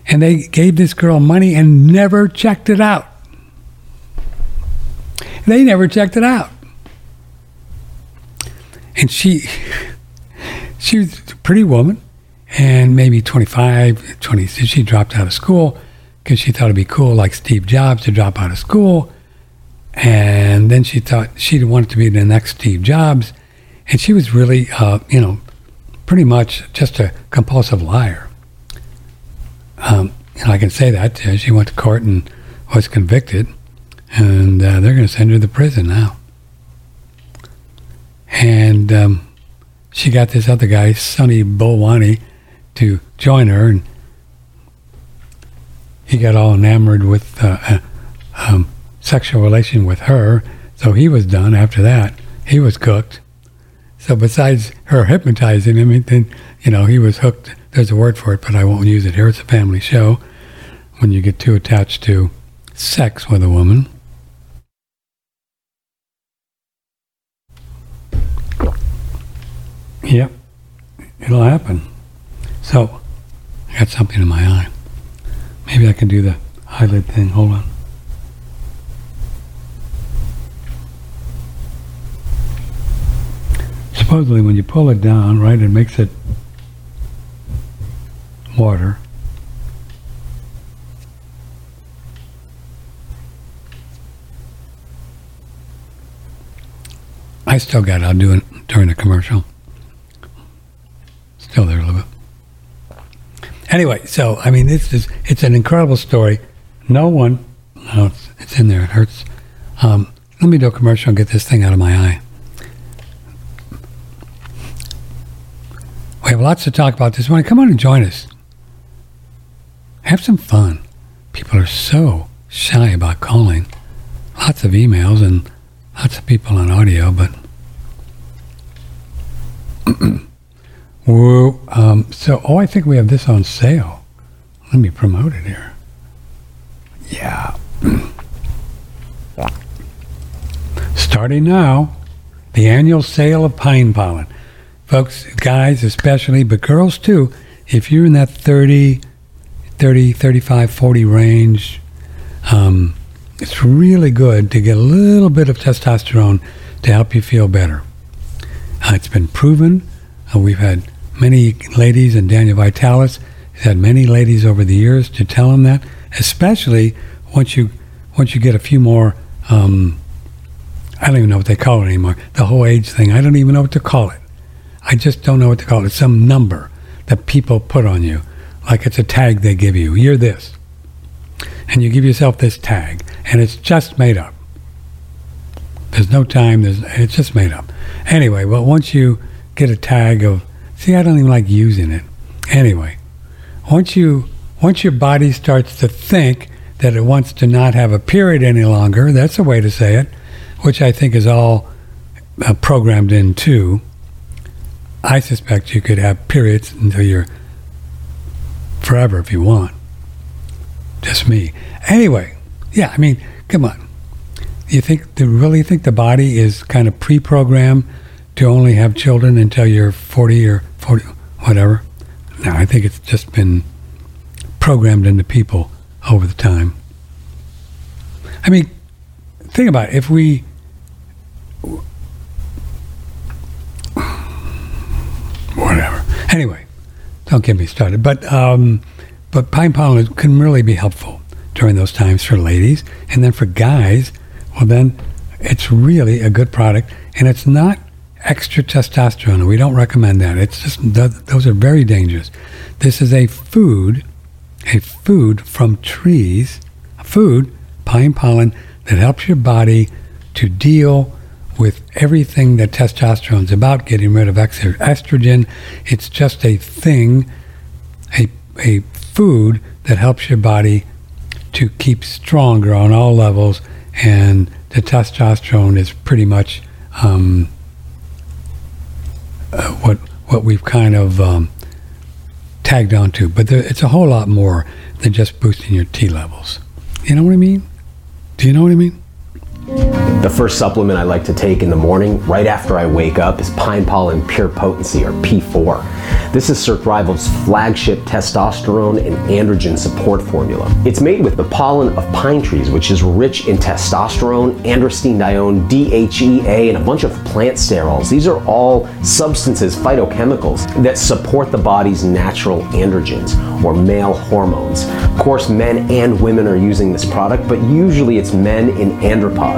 And they gave this girl money and never checked it out. They never checked it out. And she, she was a pretty woman, and maybe twenty-five, twenty, she dropped out of school because she thought it'd be cool, like Steve Jobs, to drop out of school. And then she thought she wanted to be the next Steve Jobs. And she was really, uh, you know, pretty much just a compulsive liar. Um, and I can say that. She went to court and was convicted. And uh, they're going to send her to prison now. And um, she got this other guy, Sonny Balwani, to join her. And he got all enamored with uh, uh, um, sexual relation with her. So he was done after that. He was cooked. So besides her hypnotizing him, then, you know, he was hooked. There's a word for it, but I won't use it here. It's a family show when you get too attached to sex with a woman. Yep, it'll happen. So I got something in my eye. Maybe I can do the eyelid thing. Hold on. Supposedly when you pull it down, right, it makes it water. I still got it. I'll do it during the commercial. Still there a little bit. Anyway, so, I mean, this is, it's an incredible story. No one No, it's, it's in there. It hurts. Um, let me do a commercial and get this thing out of my eye. We have lots to talk about this morning. Come on and join us. Have some fun. People are so shy about calling. Lots of emails and lots of people on audio, but... Whoa, um, so, oh, I think we have this on sale. Let me promote it here. Yeah. Starting now, the annual sale of pine pollen. Folks, guys especially, but girls too, if you're in that thirty, thirty, thirty-five, forty range, um, it's really good to get a little bit of testosterone to help you feel better. Uh, it's been proven. Uh, we've had many ladies, and Daniel Vitalis has had many ladies over the years to tell them that, especially once you once you get a few more, um, I don't even know what they call it anymore, the whole age thing. I don't even know what to call it. I just don't know what to call it. It's some number that people put on you, like it's a tag they give you. You're this. And you give yourself this tag, and it's just made up. There's no time. There's, it's just made up. Anyway, well, once you get a tag of... See, I don't even like using it. Anyway, once you once your body starts to think that it wants to not have a period any longer, that's a way to say it, which I think is all uh, programmed in too. I suspect you could have periods until you're forever if you want. Just me. Anyway, yeah, I mean, come on. You think, do you really think the body is kind of pre-programmed to only have children until you're forty or forty, whatever? No, I think it's just been programmed into people over the time. I mean, think about it. If we... Whatever. Anyway, don't get me started. But um, but pine pollen can really be helpful during those times for ladies. And then for guys, well, then it's really a good product. And it's not extra testosterone. We don't recommend that. It's just th- those are very dangerous. This is a food, a food from trees, a food, pine pollen, that helps your body to deal with everything that testosterone's about, getting rid of estrogen. It's just a thing, a a food that helps your body to keep stronger on all levels, and the testosterone is pretty much um, uh, what what we've kind of um, tagged onto. But there, it's a whole lot more than just boosting your T levels. You know what I mean? Do you know what I mean? The first supplement I like to take in the morning, right after I wake up, is Pine Pollen Pure Potency, or P four. This is Surthrival's flagship testosterone and androgen support formula. It's made with the pollen of pine trees, which is rich in testosterone, androstenedione, D H E A, and a bunch of plant sterols. These are all substances, phytochemicals, that support the body's natural androgens, or male hormones. Of course, men and women are using this product, but usually it's men in andropause.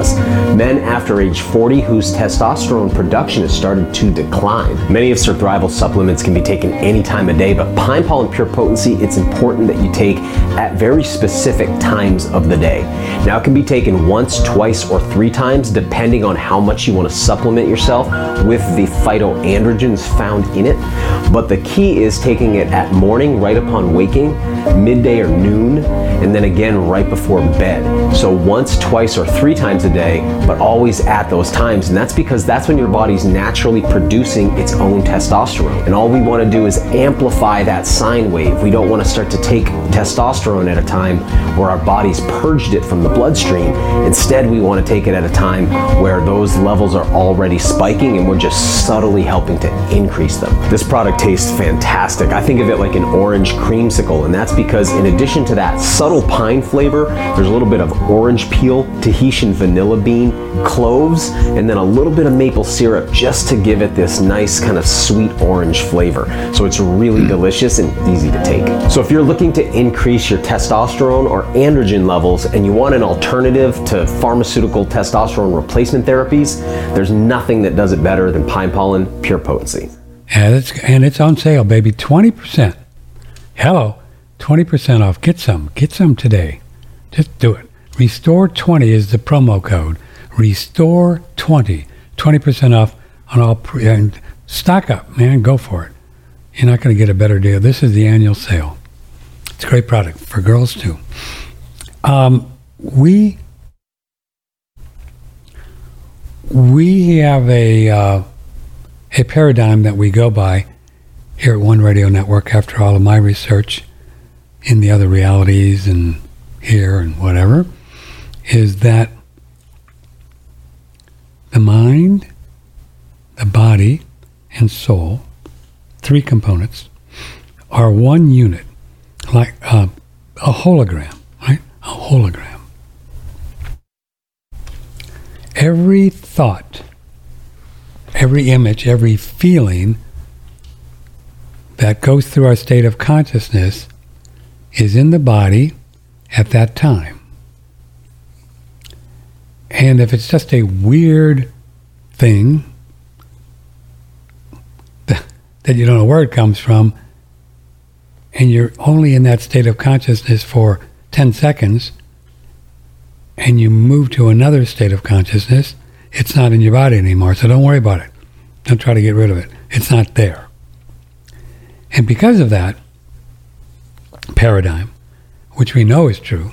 Men after age forty whose testosterone production has started to decline. Many of Surthrival's supplements can be taken any time of day, but Pine Pollen Pure Potency, it's important that you take at very specific times of the day. Now, it can be taken once, twice, or three times, depending on how much you want to supplement yourself with the phytoandrogens found in it. But the key is taking it at morning, right upon waking, midday or noon, and then again right before bed. So once, twice, or three times a day, but always at those times. And that's because that's when your body's naturally producing its own testosterone. And all we want to do is amplify that sine wave. We don't want to start to take testosterone at a time where our body's purged it from the bloodstream. Instead, we want to take it at a time where those levels are already spiking and we're just subtly helping to increase them. This product tastes fantastic. I think of it like an orange creamsicle, and that's because in addition to that subtle pine flavor, there's a little bit of orange peel, Tahitian vanilla bean, cloves, and then a little bit of maple syrup just to give it this nice kind of sweet orange flavor. So it's really delicious and easy to take. So if you're looking to increase your testosterone or androgen levels and you want an alternative to pharmaceutical testosterone replacement therapies, there's nothing that does it better than Pine Pollen Pure Potency. And it's, and it's on sale, baby. twenty percent. Hello. twenty percent off. Get some. Get some today. Just do it. Restore twenty is the promo code. Restore twenty. twenty percent off on all. Pre- and stock up, man. Go for it. You're not going to get a better deal. This is the annual sale. It's a great product for girls, too. Um, we we have a uh, a paradigm that we go by here at One Radio Network after all of my research in the other realities and here and whatever, is that the mind, the body, and soul, three components, are one unit, like uh, a hologram, right? A hologram. Every thought, every image, every feeling that goes through our state of consciousness is in the body at that time. And if it's just a weird thing that you don't know where it comes from, and you're only in that state of consciousness for ten seconds, and you move to another state of consciousness, it's not in your body anymore, so don't worry about it. Don't try to get rid of it. It's not there. And because of that paradigm, which we know is true,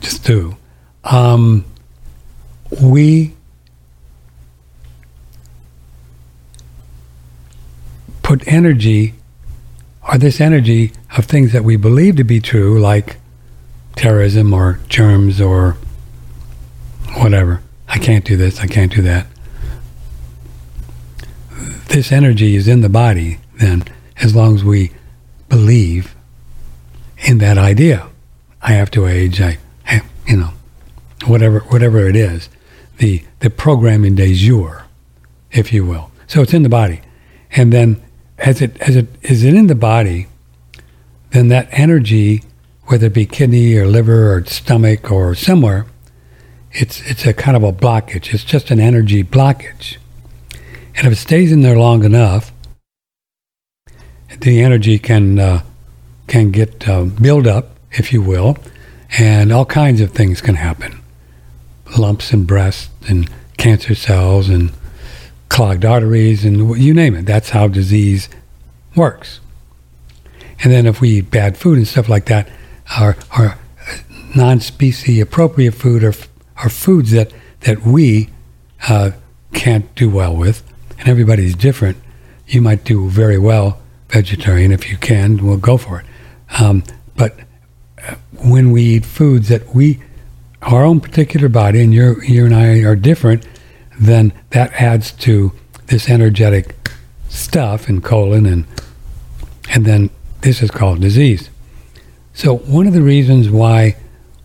just do, um, we put energy, or this energy of things that we believe to be true, like terrorism or germs or whatever. I can't do this, I can't do that. This energy is in the body then, as long as we believe in that idea. I have to age, I, I you know, whatever whatever it is, the, the programming de jour, if you will. So it's in the body. And then as it as it is it in the body, then that energy, whether it be kidney or liver or stomach or somewhere, it's it's a kind of a blockage. It's just an energy blockage. And if it stays in there long enough, the energy can uh, can get uh, build up, if you will, and all kinds of things can happen. Lumps in breasts and cancer cells and clogged arteries and you name it. That's how disease works. And then if we eat bad food and stuff like that, or, or non-species appropriate food, or, or foods that, that we uh, can't do well with, and everybody's different. You might do very well vegetarian if you can, we'll go for it. Um, but when we eat foods that we, our own particular body, and you you and I are different, then that adds to this energetic stuff in colon, and and then this is called disease. So one of the reasons why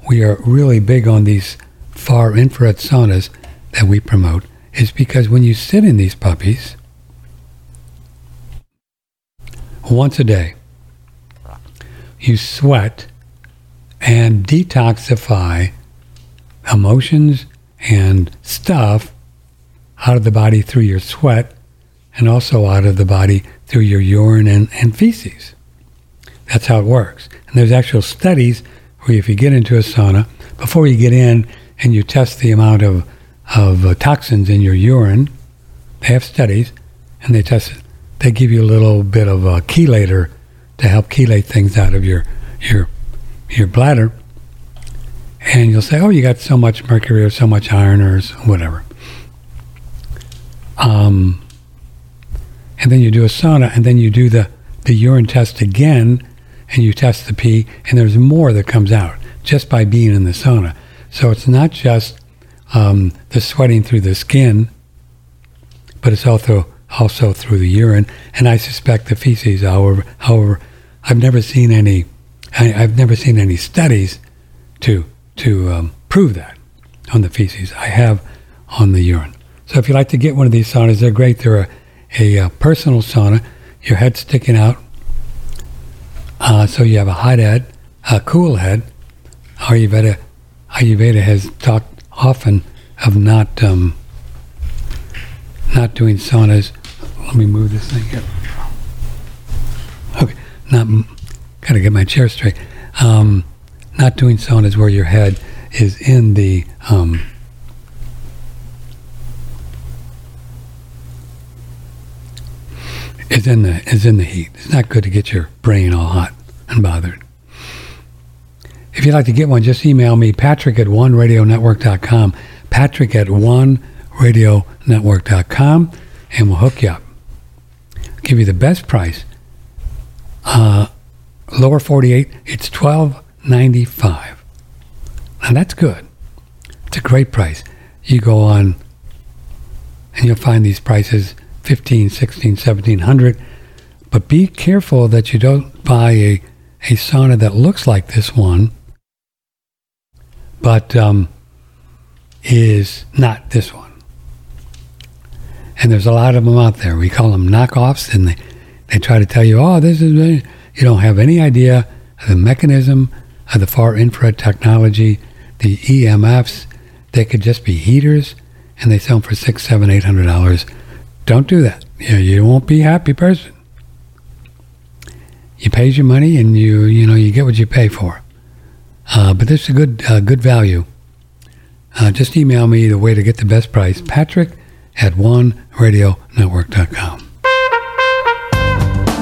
we are really big on these far infrared saunas that we promote is because when you sit in these puppies once a day, you sweat and detoxify emotions and stuff out of the body through your sweat, and also out of the body through your urine and, and feces. That's how it works. And there's actual studies where if you get into a sauna, before you get in and you test the amount of, of uh, toxins in your urine, they have studies, and they test it. They give you a little bit of a chelator to help chelate things out of your your your bladder. And you'll say, oh, you got so much mercury or so much iron or whatever. Um, and then you do a sauna, and then you do the, the urine test again, and you test the pee, and there's more that comes out just by being in the sauna. So it's not just um, the sweating through the skin, but it's also also through the urine, and I suspect the feces. However, however, I've never seen any, I, I've never seen any studies to to um, prove that on the feces. I have on the urine. So if you'd like to get one of these saunas, they're great. They're a, a, a personal sauna, your head's sticking out. Uh, so you have a hot head, a cool head. Ayurveda, Ayurveda has talked often of not um, not doing saunas. Let me move this thing here. Okay, not, gotta get my chair straight. Um, not doing sound is where your head is in the um, is in the is in the heat. It's not good to get your brain all hot and bothered. If you'd like to get one, just email me, Patrick at one radio network dot com, Patrick at one radio network dot com, and we'll hook you up. I'll give you the best price. Uh, lower forty-eight, it's twelve ninety-five. Now that's good. It's a great price. You go on and you'll find these prices fifteen, sixteen, seventeen hundred. But be careful that you don't buy a, a sauna that looks like this one, but um, is not this one. And there's a lot of them out there. We call them knockoffs, and they, they try to tell you, oh, this is, you don't have any idea of the mechanism of the far infrared technology, the E M Fs. They could just be heaters, and they sell them for six, seven, eight hundred dollars. Don't do that. You know, you won't be a happy person. You pay your money, and you you know you get what you pay for. Uh, but this is a good uh, good value. Uh, just email me the way to get the best price, Patrick at one radio network dot com.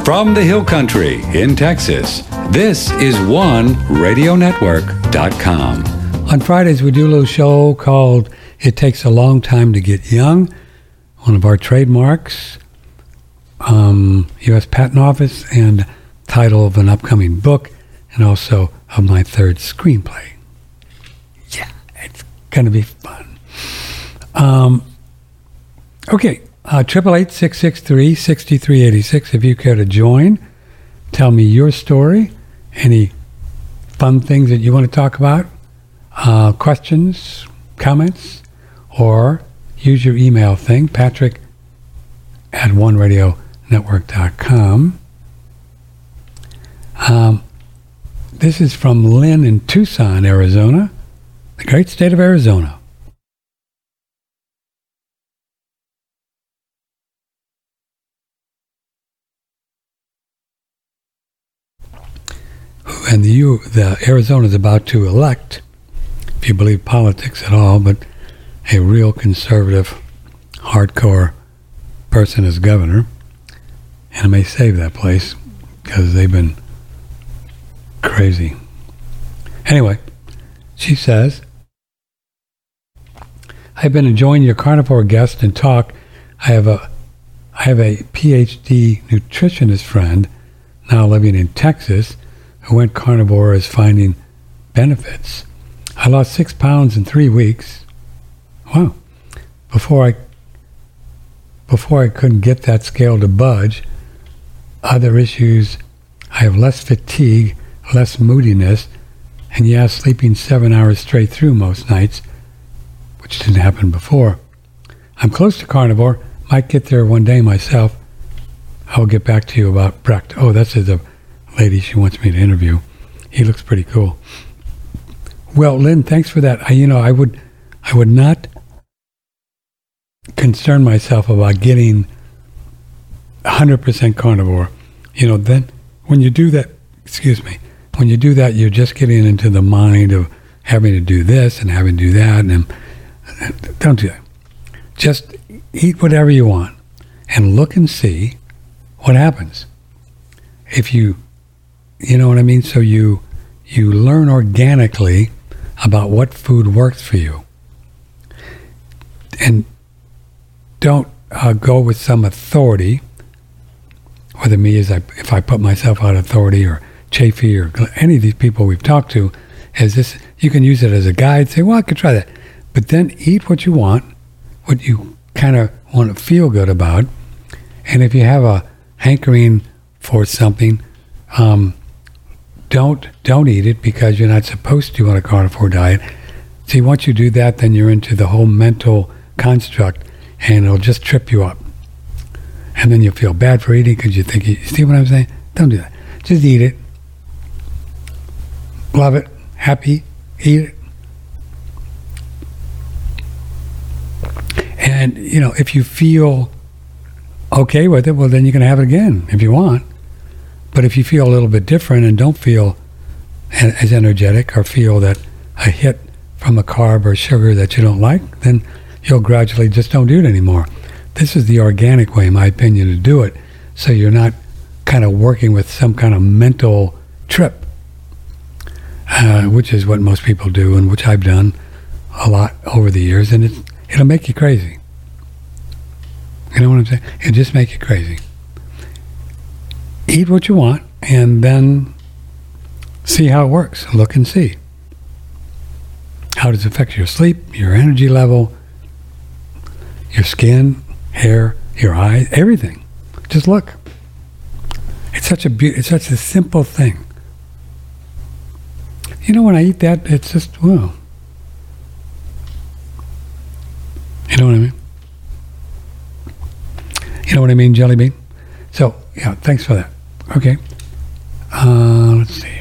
From the Hill Country in Texas, this is one radio network dot com. On Fridays, we do a little show called It Takes a Long Time to Get Young, one of our trademarks, um, U S Patent Office, and title of an upcoming book, and also of my third screenplay. Yeah, it's going to be fun. Um, okay, triple eight, six six three, six three eight six. If you care to join, tell me your story, any fun things that you want to talk about, uh, questions, comments, or use your email thing, Patrick at one radio network dot com. Um, this is from Lynn in Tucson, Arizona, the great state of Arizona. And the, U, the Arizona is about to elect, if you believe politics at all, but a real conservative, hardcore person as governor. And it may save that place because they've been crazy. Anyway, she says, I've been enjoying your carnivore guest and talk. I have a I have a P H D nutritionist friend now living in Texas who went carnivore is finding benefits. I lost six pounds in three weeks. Wow. Before I before I couldn't get that scale to budge. Other issues, I have less fatigue, less moodiness, and yeah, sleeping seven hours straight through most nights, which didn't happen before. I'm close to carnivore, might get there one day myself. I'll get back to you about Brecht. Oh, that's the lady she wants me to interview. He looks pretty cool. Well, Lynn, thanks for that. I, you know, I would, I would not concern myself about getting one hundred percent carnivore. You know, then when you do that, excuse me, when you do that, you're just getting into the mind of having to do this and having to do that. And, and don't do that. Just eat whatever you want and look and see what happens. If you, you know what I mean? So you, you learn organically about what food works for you. And don't uh, go with some authority, whether me is I, if I put myself out of authority or Chafee or any of these people we've talked to, as this, you can use it as a guide, say, well, I could try that. But then eat what you want, what you kind of want to feel good about. And if you have a hankering for something, um, don't don't eat it because you're not supposed to on a carnivore diet. See, once you do that, then you're into the whole mental construct, and it'll just trip you up. And then you'll feel bad for eating because you think, you see what I'm saying? Don't do that. Just eat it. Love it, happy, eat it. And, you know, if you feel okay with it, well, then you can have it again if you want. But if you feel a little bit different and don't feel as energetic or feel that a hit from a carb or sugar that you don't like, then you'll gradually just don't do it anymore. This is the organic way, in my opinion, to do it, so you're not kind of working with some kind of mental trip, uh, which is what most people do and which I've done a lot over the years, and it's, it'll make you crazy. You know what I'm saying? It'll just make you crazy. Eat what you want and then see how it works. Look and see. How does it affect your sleep, your energy level, your skin, hair, your eyes, everything. Just look. It's such a be- it's such a simple thing. You know, when I eat that, it's just, wow. You know what I mean? You know what I mean, Jelly Bean? So, yeah, thanks for that. Okay. Uh, let's see here.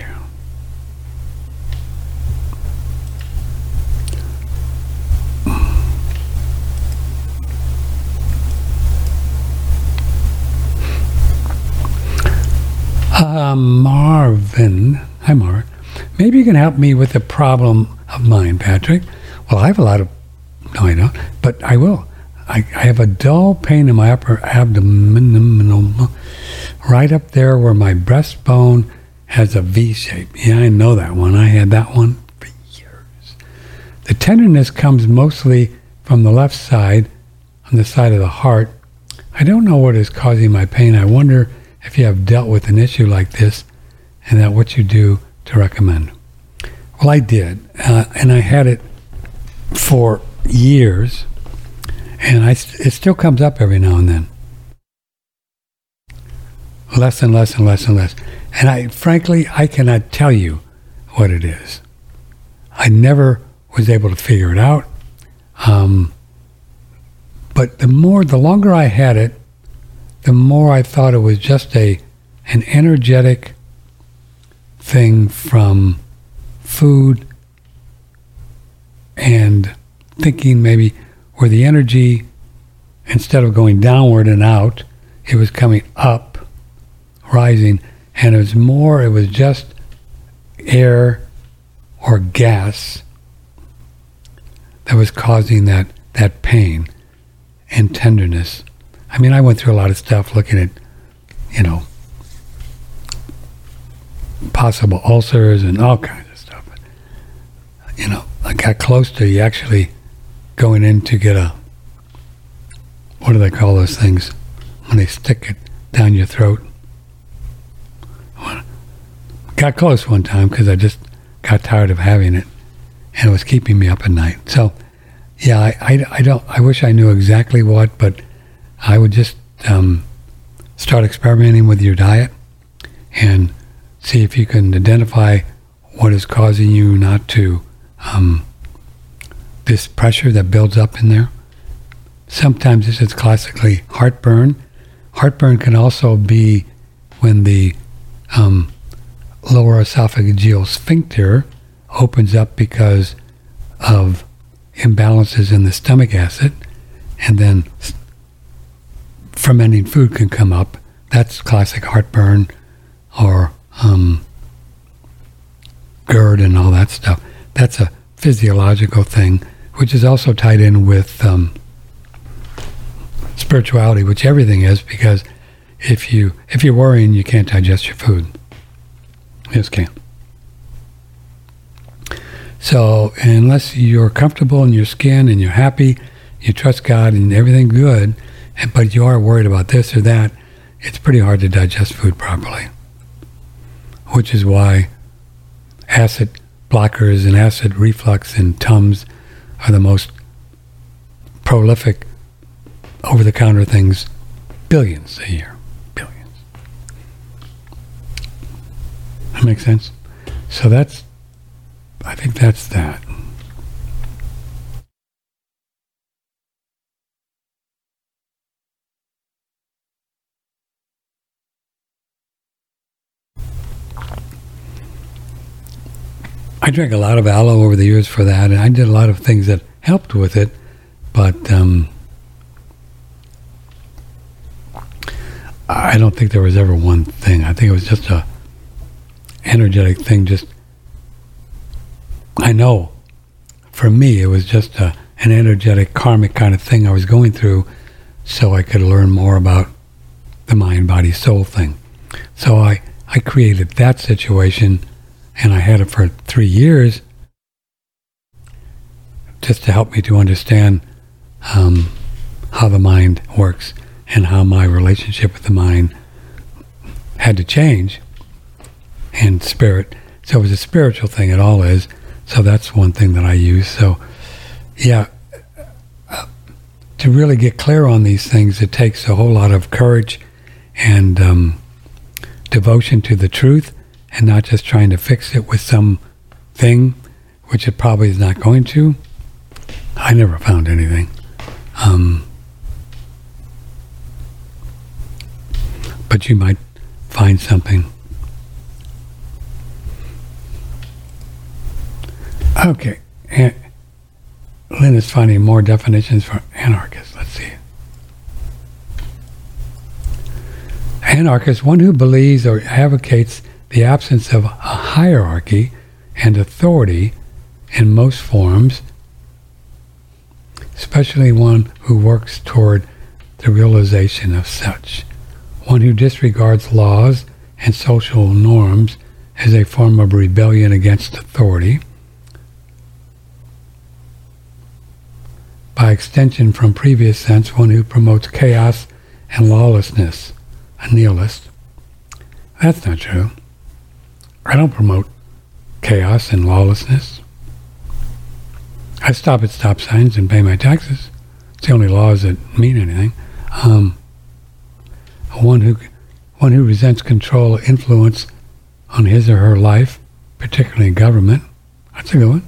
Uh, Marvin. Hi, Marvin. Maybe you can help me with a problem of mine, Patrick. Well, I have a lot of... No, I don't. But I will. I, I have a dull pain in my upper abdomen, right up there where my breastbone has a V shape. Yeah, I know that one. I had that one for years. The tenderness comes mostly from the left side, on the side of the heart. I don't know what is causing my pain. I wonder if you have dealt with an issue like this and that what you do to recommend. Well, I did, uh, and I had it for years, and I st- it still comes up every now and then. Less and less and less and less. And I, frankly, I cannot tell you what it is. I never was able to figure it out. Um, but the more, the longer I had it, the more I thought it was just a an energetic thing from food and thinking, maybe, where the energy, instead of going downward and out, it was coming up, rising, and it was more, it was just air or gas that was causing that, that pain and tenderness. I mean, I went through a lot of stuff looking at, you know, possible ulcers and all kinds of stuff. But, you know, I got close to you actually going in to get a, what do they call those things when they stick it down your throat? Got close one time because I just got tired of having it, and it was keeping me up at night. So, yeah, I, I, I don't. I wish I knew exactly what, but I would just um, start experimenting with your diet and see if you can identify what is causing you not to. Um, this pressure that builds up in there. Sometimes this is classically heartburn. Heartburn can also be when the um, lower esophageal sphincter opens up because of imbalances in the stomach acid, and then fermenting food can come up. That's classic heartburn, or um, GERD and all that stuff. That's a physiological thing, which is also tied in with um, spirituality, which everything is, because if you if you're worrying, you can't digest your food. You just can't. So unless you're comfortable in your skin and you're happy, you trust God and everything's good, and but you are worried about this or that, it's pretty hard to digest food properly. Which is why acid blockers and acid reflux and Tums are the most prolific over-the-counter things, billions a year, billions. That makes sense? So that's, I think that's that. I drank a lot of aloe over the years for that, and I did a lot of things that helped with it, but um, I don't think there was ever one thing. I think it was just a energetic thing, just I know for me it was just a, an energetic karmic kind of thing I was going through so I could learn more about the mind, body, soul thing. So I, I created that situation, and I had it for three years just to help me to understand um, how the mind works and how my relationship with the mind had to change, and spirit. So it was a spiritual thing, it all is. So that's one thing that I use. So yeah, uh, to really get clear on these things, it takes a whole lot of courage and um, devotion to the truth, and not just trying to fix it with some thing, which it probably is not going to. I never found anything. Um, but you might find something. Okay. An- Lynn is finding more definitions for anarchist. Let's see. Anarchist, one who believes or advocates the absence of a hierarchy and authority in most forms, especially one who works toward the realization of such. One who disregards laws and social norms as a form of rebellion against authority, by extension from previous sense, one who promotes chaos and lawlessness, a nihilist. That's not true. I don't promote chaos and lawlessness. I stop at stop signs and pay my taxes. It's the only laws that mean anything. Um, one who one who resents control or influence on his or her life, particularly government. That's a good one.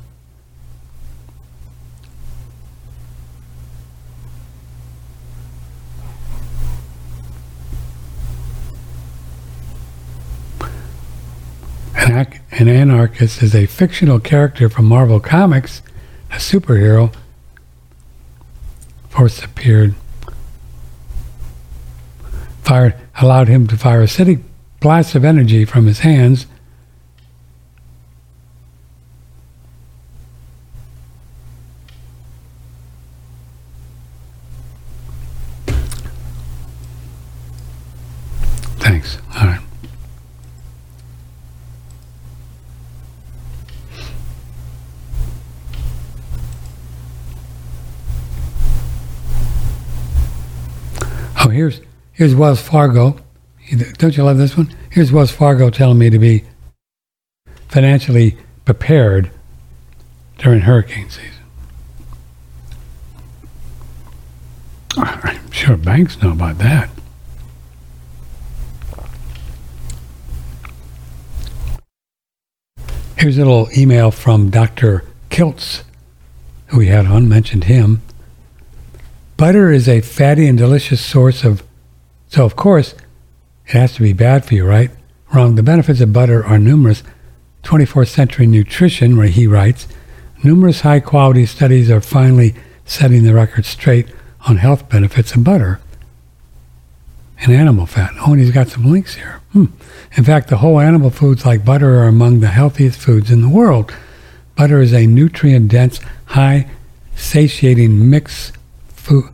An anarchist is a fictional character from Marvel Comics, a superhero, first appeared, fired, allowed him to fire acidic blasts of energy from his hands, thanks, all right. Oh, here's here's Wells Fargo. Don't you love this one? Here's Wells Fargo telling me to be financially prepared during hurricane season. I'm sure banks know about that. Here's a little email from Doctor Kiltz, who we had on, mentioned him. Butter is a fatty and delicious source of, so of course, it has to be bad for you, right? Wrong. The benefits of butter are numerous. twenty-fourth Century Nutrition, where he writes, numerous high-quality studies are finally setting the record straight on health benefits of butter and animal fat. Oh, and he's got some links here. Hmm. In fact, the whole animal foods like butter are among the healthiest foods in the world. Butter is a nutrient-dense, high-satiating mix food,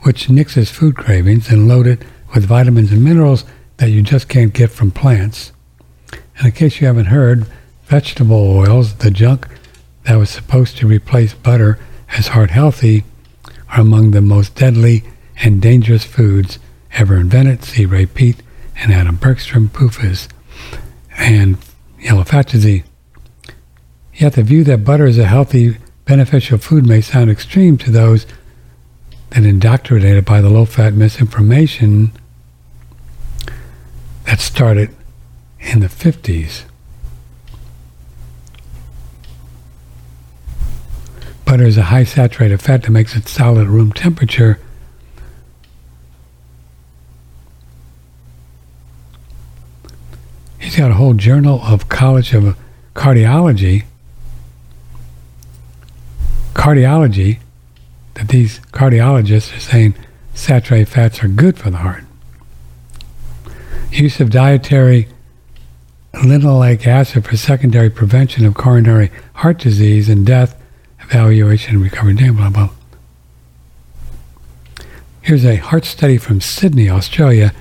which nixes food cravings, and loaded with vitamins and minerals that you just can't get from plants. And in case you haven't heard, vegetable oils, the junk that was supposed to replace butter as heart healthy, are among the most deadly and dangerous foods ever invented. See Ray Peat and Adam Bergstrom, P U F As, and yellow fat disease. Yet the view that butter is a healthy, beneficial food may sound extreme to those and indoctrinated by the low-fat misinformation that started in the fifties. Butter is a high saturated fat that makes it solid at room temperature. He's got a whole journal of College of Cardiology, cardiology, that these cardiologists are saying saturated fats are good for the heart. Use of dietary Linoleic acid for secondary prevention of coronary heart disease and death, evaluation and recovery, blah, blah, blah. Here's a heart study from Sydney, Australia,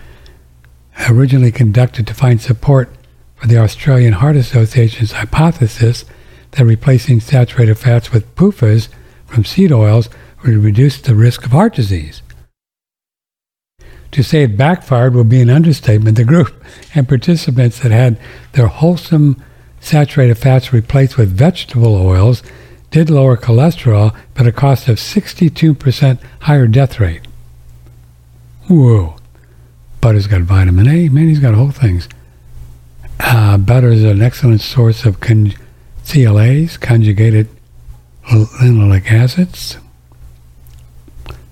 originally conducted to find support for the Australian Heart Association's hypothesis that replacing saturated fats with P U F As from seed oils would reduce the risk of heart disease. To say it backfired would be an understatement. The group and participants that had their wholesome saturated fats replaced with vegetable oils did lower cholesterol, but at a cost of sixty-two percent higher death rate. Whoa. Butter's got vitamin A. Man, he's got whole things. Uh, butter is an excellent source of con- C L As, conjugated linoleic acids.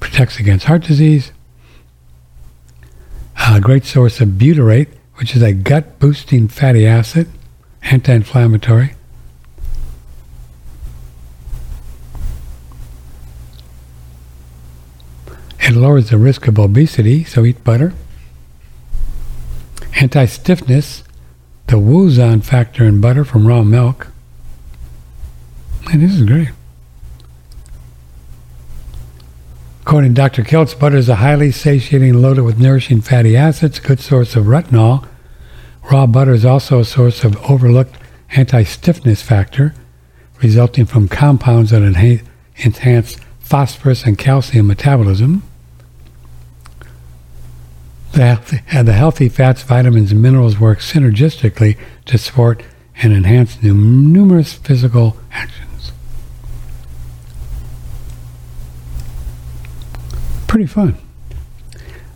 Protects against heart disease. A great source of butyrate, which is a gut-boosting fatty acid, anti-inflammatory. It lowers the risk of obesity, so eat butter. Anti-stiffness, the Wuzan factor in butter from raw milk. Man, this is great. According to Doctor Kiltz, butter is a highly satiating, loaded with nourishing fatty acids, good source of retinol. Raw butter is also a source of overlooked anti-stiffness factor, resulting from compounds that enha- enhance phosphorus and calcium metabolism. The healthy, uh, the healthy fats, vitamins, and minerals work synergistically to support and enhance num- numerous physical actions. Pretty fun.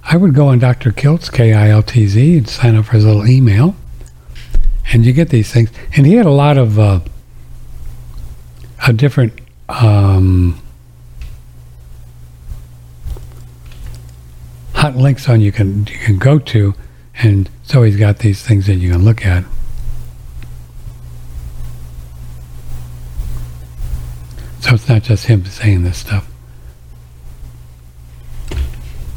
I would go on Doctor Kiltz, K I L T Z, and sign up for his little email, and you get these things. And he had a lot of uh, a different um, hot links on you can you can go to, and so he's got these things that you can look at. So it's not just him saying this stuff.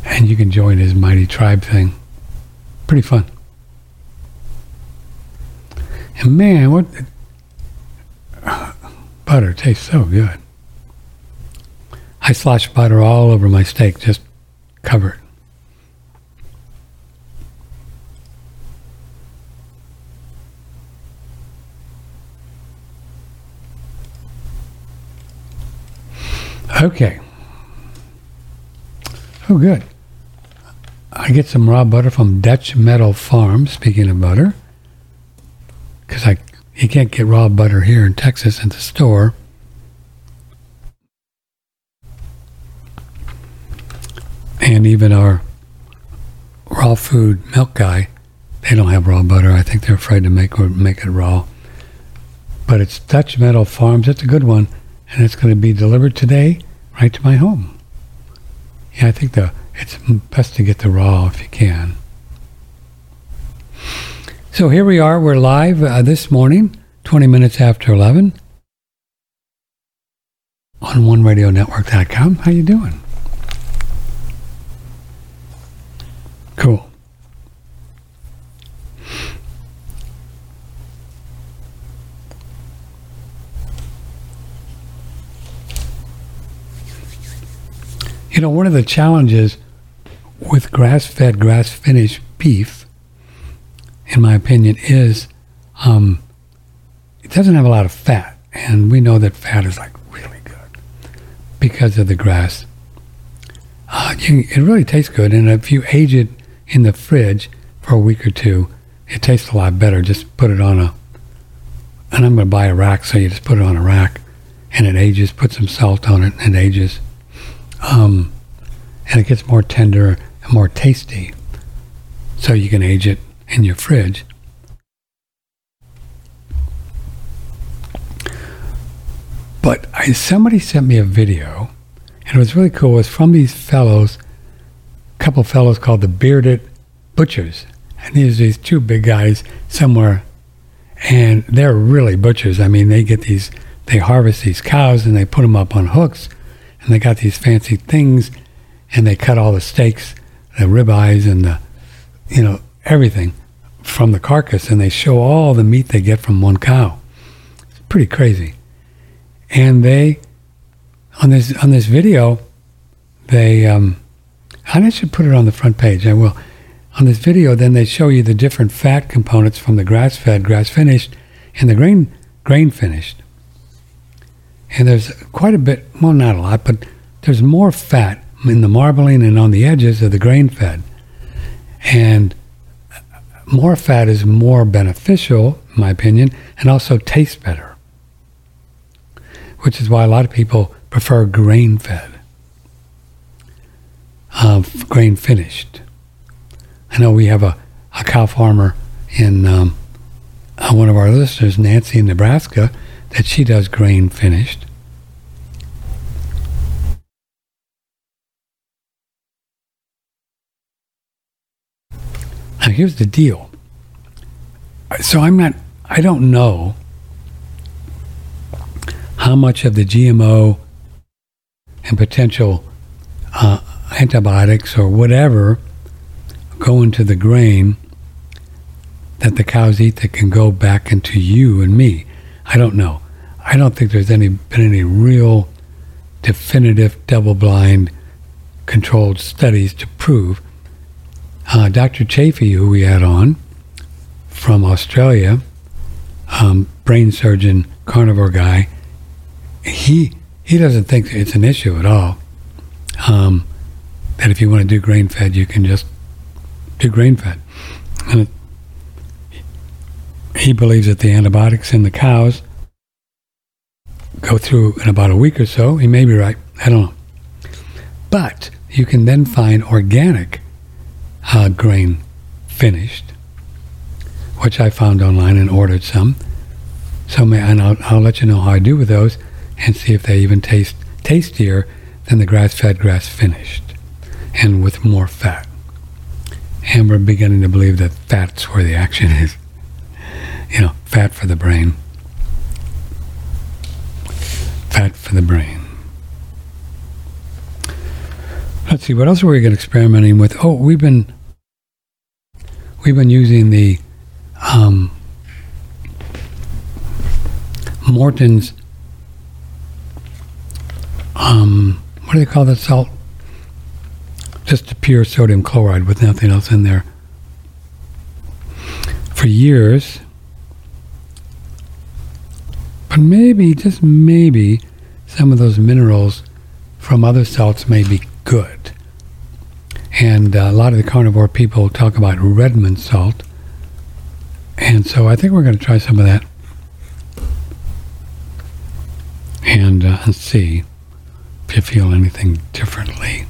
And you can join his Mighty Tribe thing. Pretty fun. And man, what... Uh, butter tastes so good. I slosh butter all over my steak, just cover it. Okay. Oh, good. I get some raw butter from Dutch Metal Farms, speaking of butter, because I you can't get raw butter here in Texas at the store. And even our raw food milk guy, they don't have raw butter. I think they're afraid to make or make it raw. But it's Dutch Metal Farms. It's a good one, and it's going to be delivered today right to my home. Yeah, I think the it's best to get the raw if you can. So here we are. We're live uh, this morning, twenty minutes after eleven on one radio network dot com. How you doing? Cool. You know, one of the challenges with grass-fed, grass-finished beef, in my opinion, is um, it doesn't have a lot of fat. And we know that fat is, like, really good because of the grass. Uh, you, it really tastes good. And if you age it in the fridge for a week or two, it tastes a lot better. Just put it on a... And I'm going to buy a rack, so you just put it on a rack. And it ages. Put some salt on it, and it ages. Um... And it gets more tender and more tasty. So you can age it in your fridge. But I, somebody sent me a video, and it was really cool. It was from these fellows, a couple fellows called the Bearded Butchers. And these are these two big guys somewhere, and they're really butchers. I mean, they get these, they harvest these cows, and they put them up on hooks, and they got these fancy things. And they cut all the steaks, the ribeyes, and the, you know, everything from the carcass, and they show all the meat they get from one cow. It's pretty crazy. And they, on this on this video, they, um, I should put it on the front page, I will. On this video, then they show you the different fat components from the grass-fed, grass-finished, and the grain grain-finished. And there's quite a bit, well, not a lot, but there's more fat in the marbling and on the edges of the grain-fed. And more fat is more beneficial, in my opinion, and also tastes better, which is why a lot of people prefer grain-fed, uh, grain-finished. I know we have a, a cow farmer in um, uh, one of our listeners, Nancy in Nebraska, that she does grain-finished. Now, here's the deal. So I'm not, I don't know how much of the G M O and potential uh, antibiotics or whatever go into the grain that the cows eat that can go back into you and me. I don't know. I don't think there's any been any real definitive double-blind controlled studies to prove. Uh, Doctor Chafee, who we had on from Australia, um, brain surgeon, carnivore guy, he he doesn't think it's an issue at all. Um, that if you want to do grain-fed, you can just do grain-fed. And it, he believes that the antibiotics in the cows go through in about a week or so. He may be right. I don't know. But you can then find organic Uh, grain finished, which I found online and ordered some. So may, and I'll, I'll let you know how I do with those and see if they even taste tastier than the grass-fed, grass-finished, and with more fat. And we're beginning to believe that fat's where the action is. You know, fat for the brain. Fat for the brain. Let's see, what else were we going to experimenting with? Oh, we've been... We've been using the um, Morton's, um, what do they call that salt? Just the pure sodium chloride with nothing else in there. For years, but maybe, just maybe, some of those minerals from other salts may be good. And uh, a lot of the carnivore people talk about Redmond salt. And so I think we're going to try some of that. And uh, see if you feel anything differently.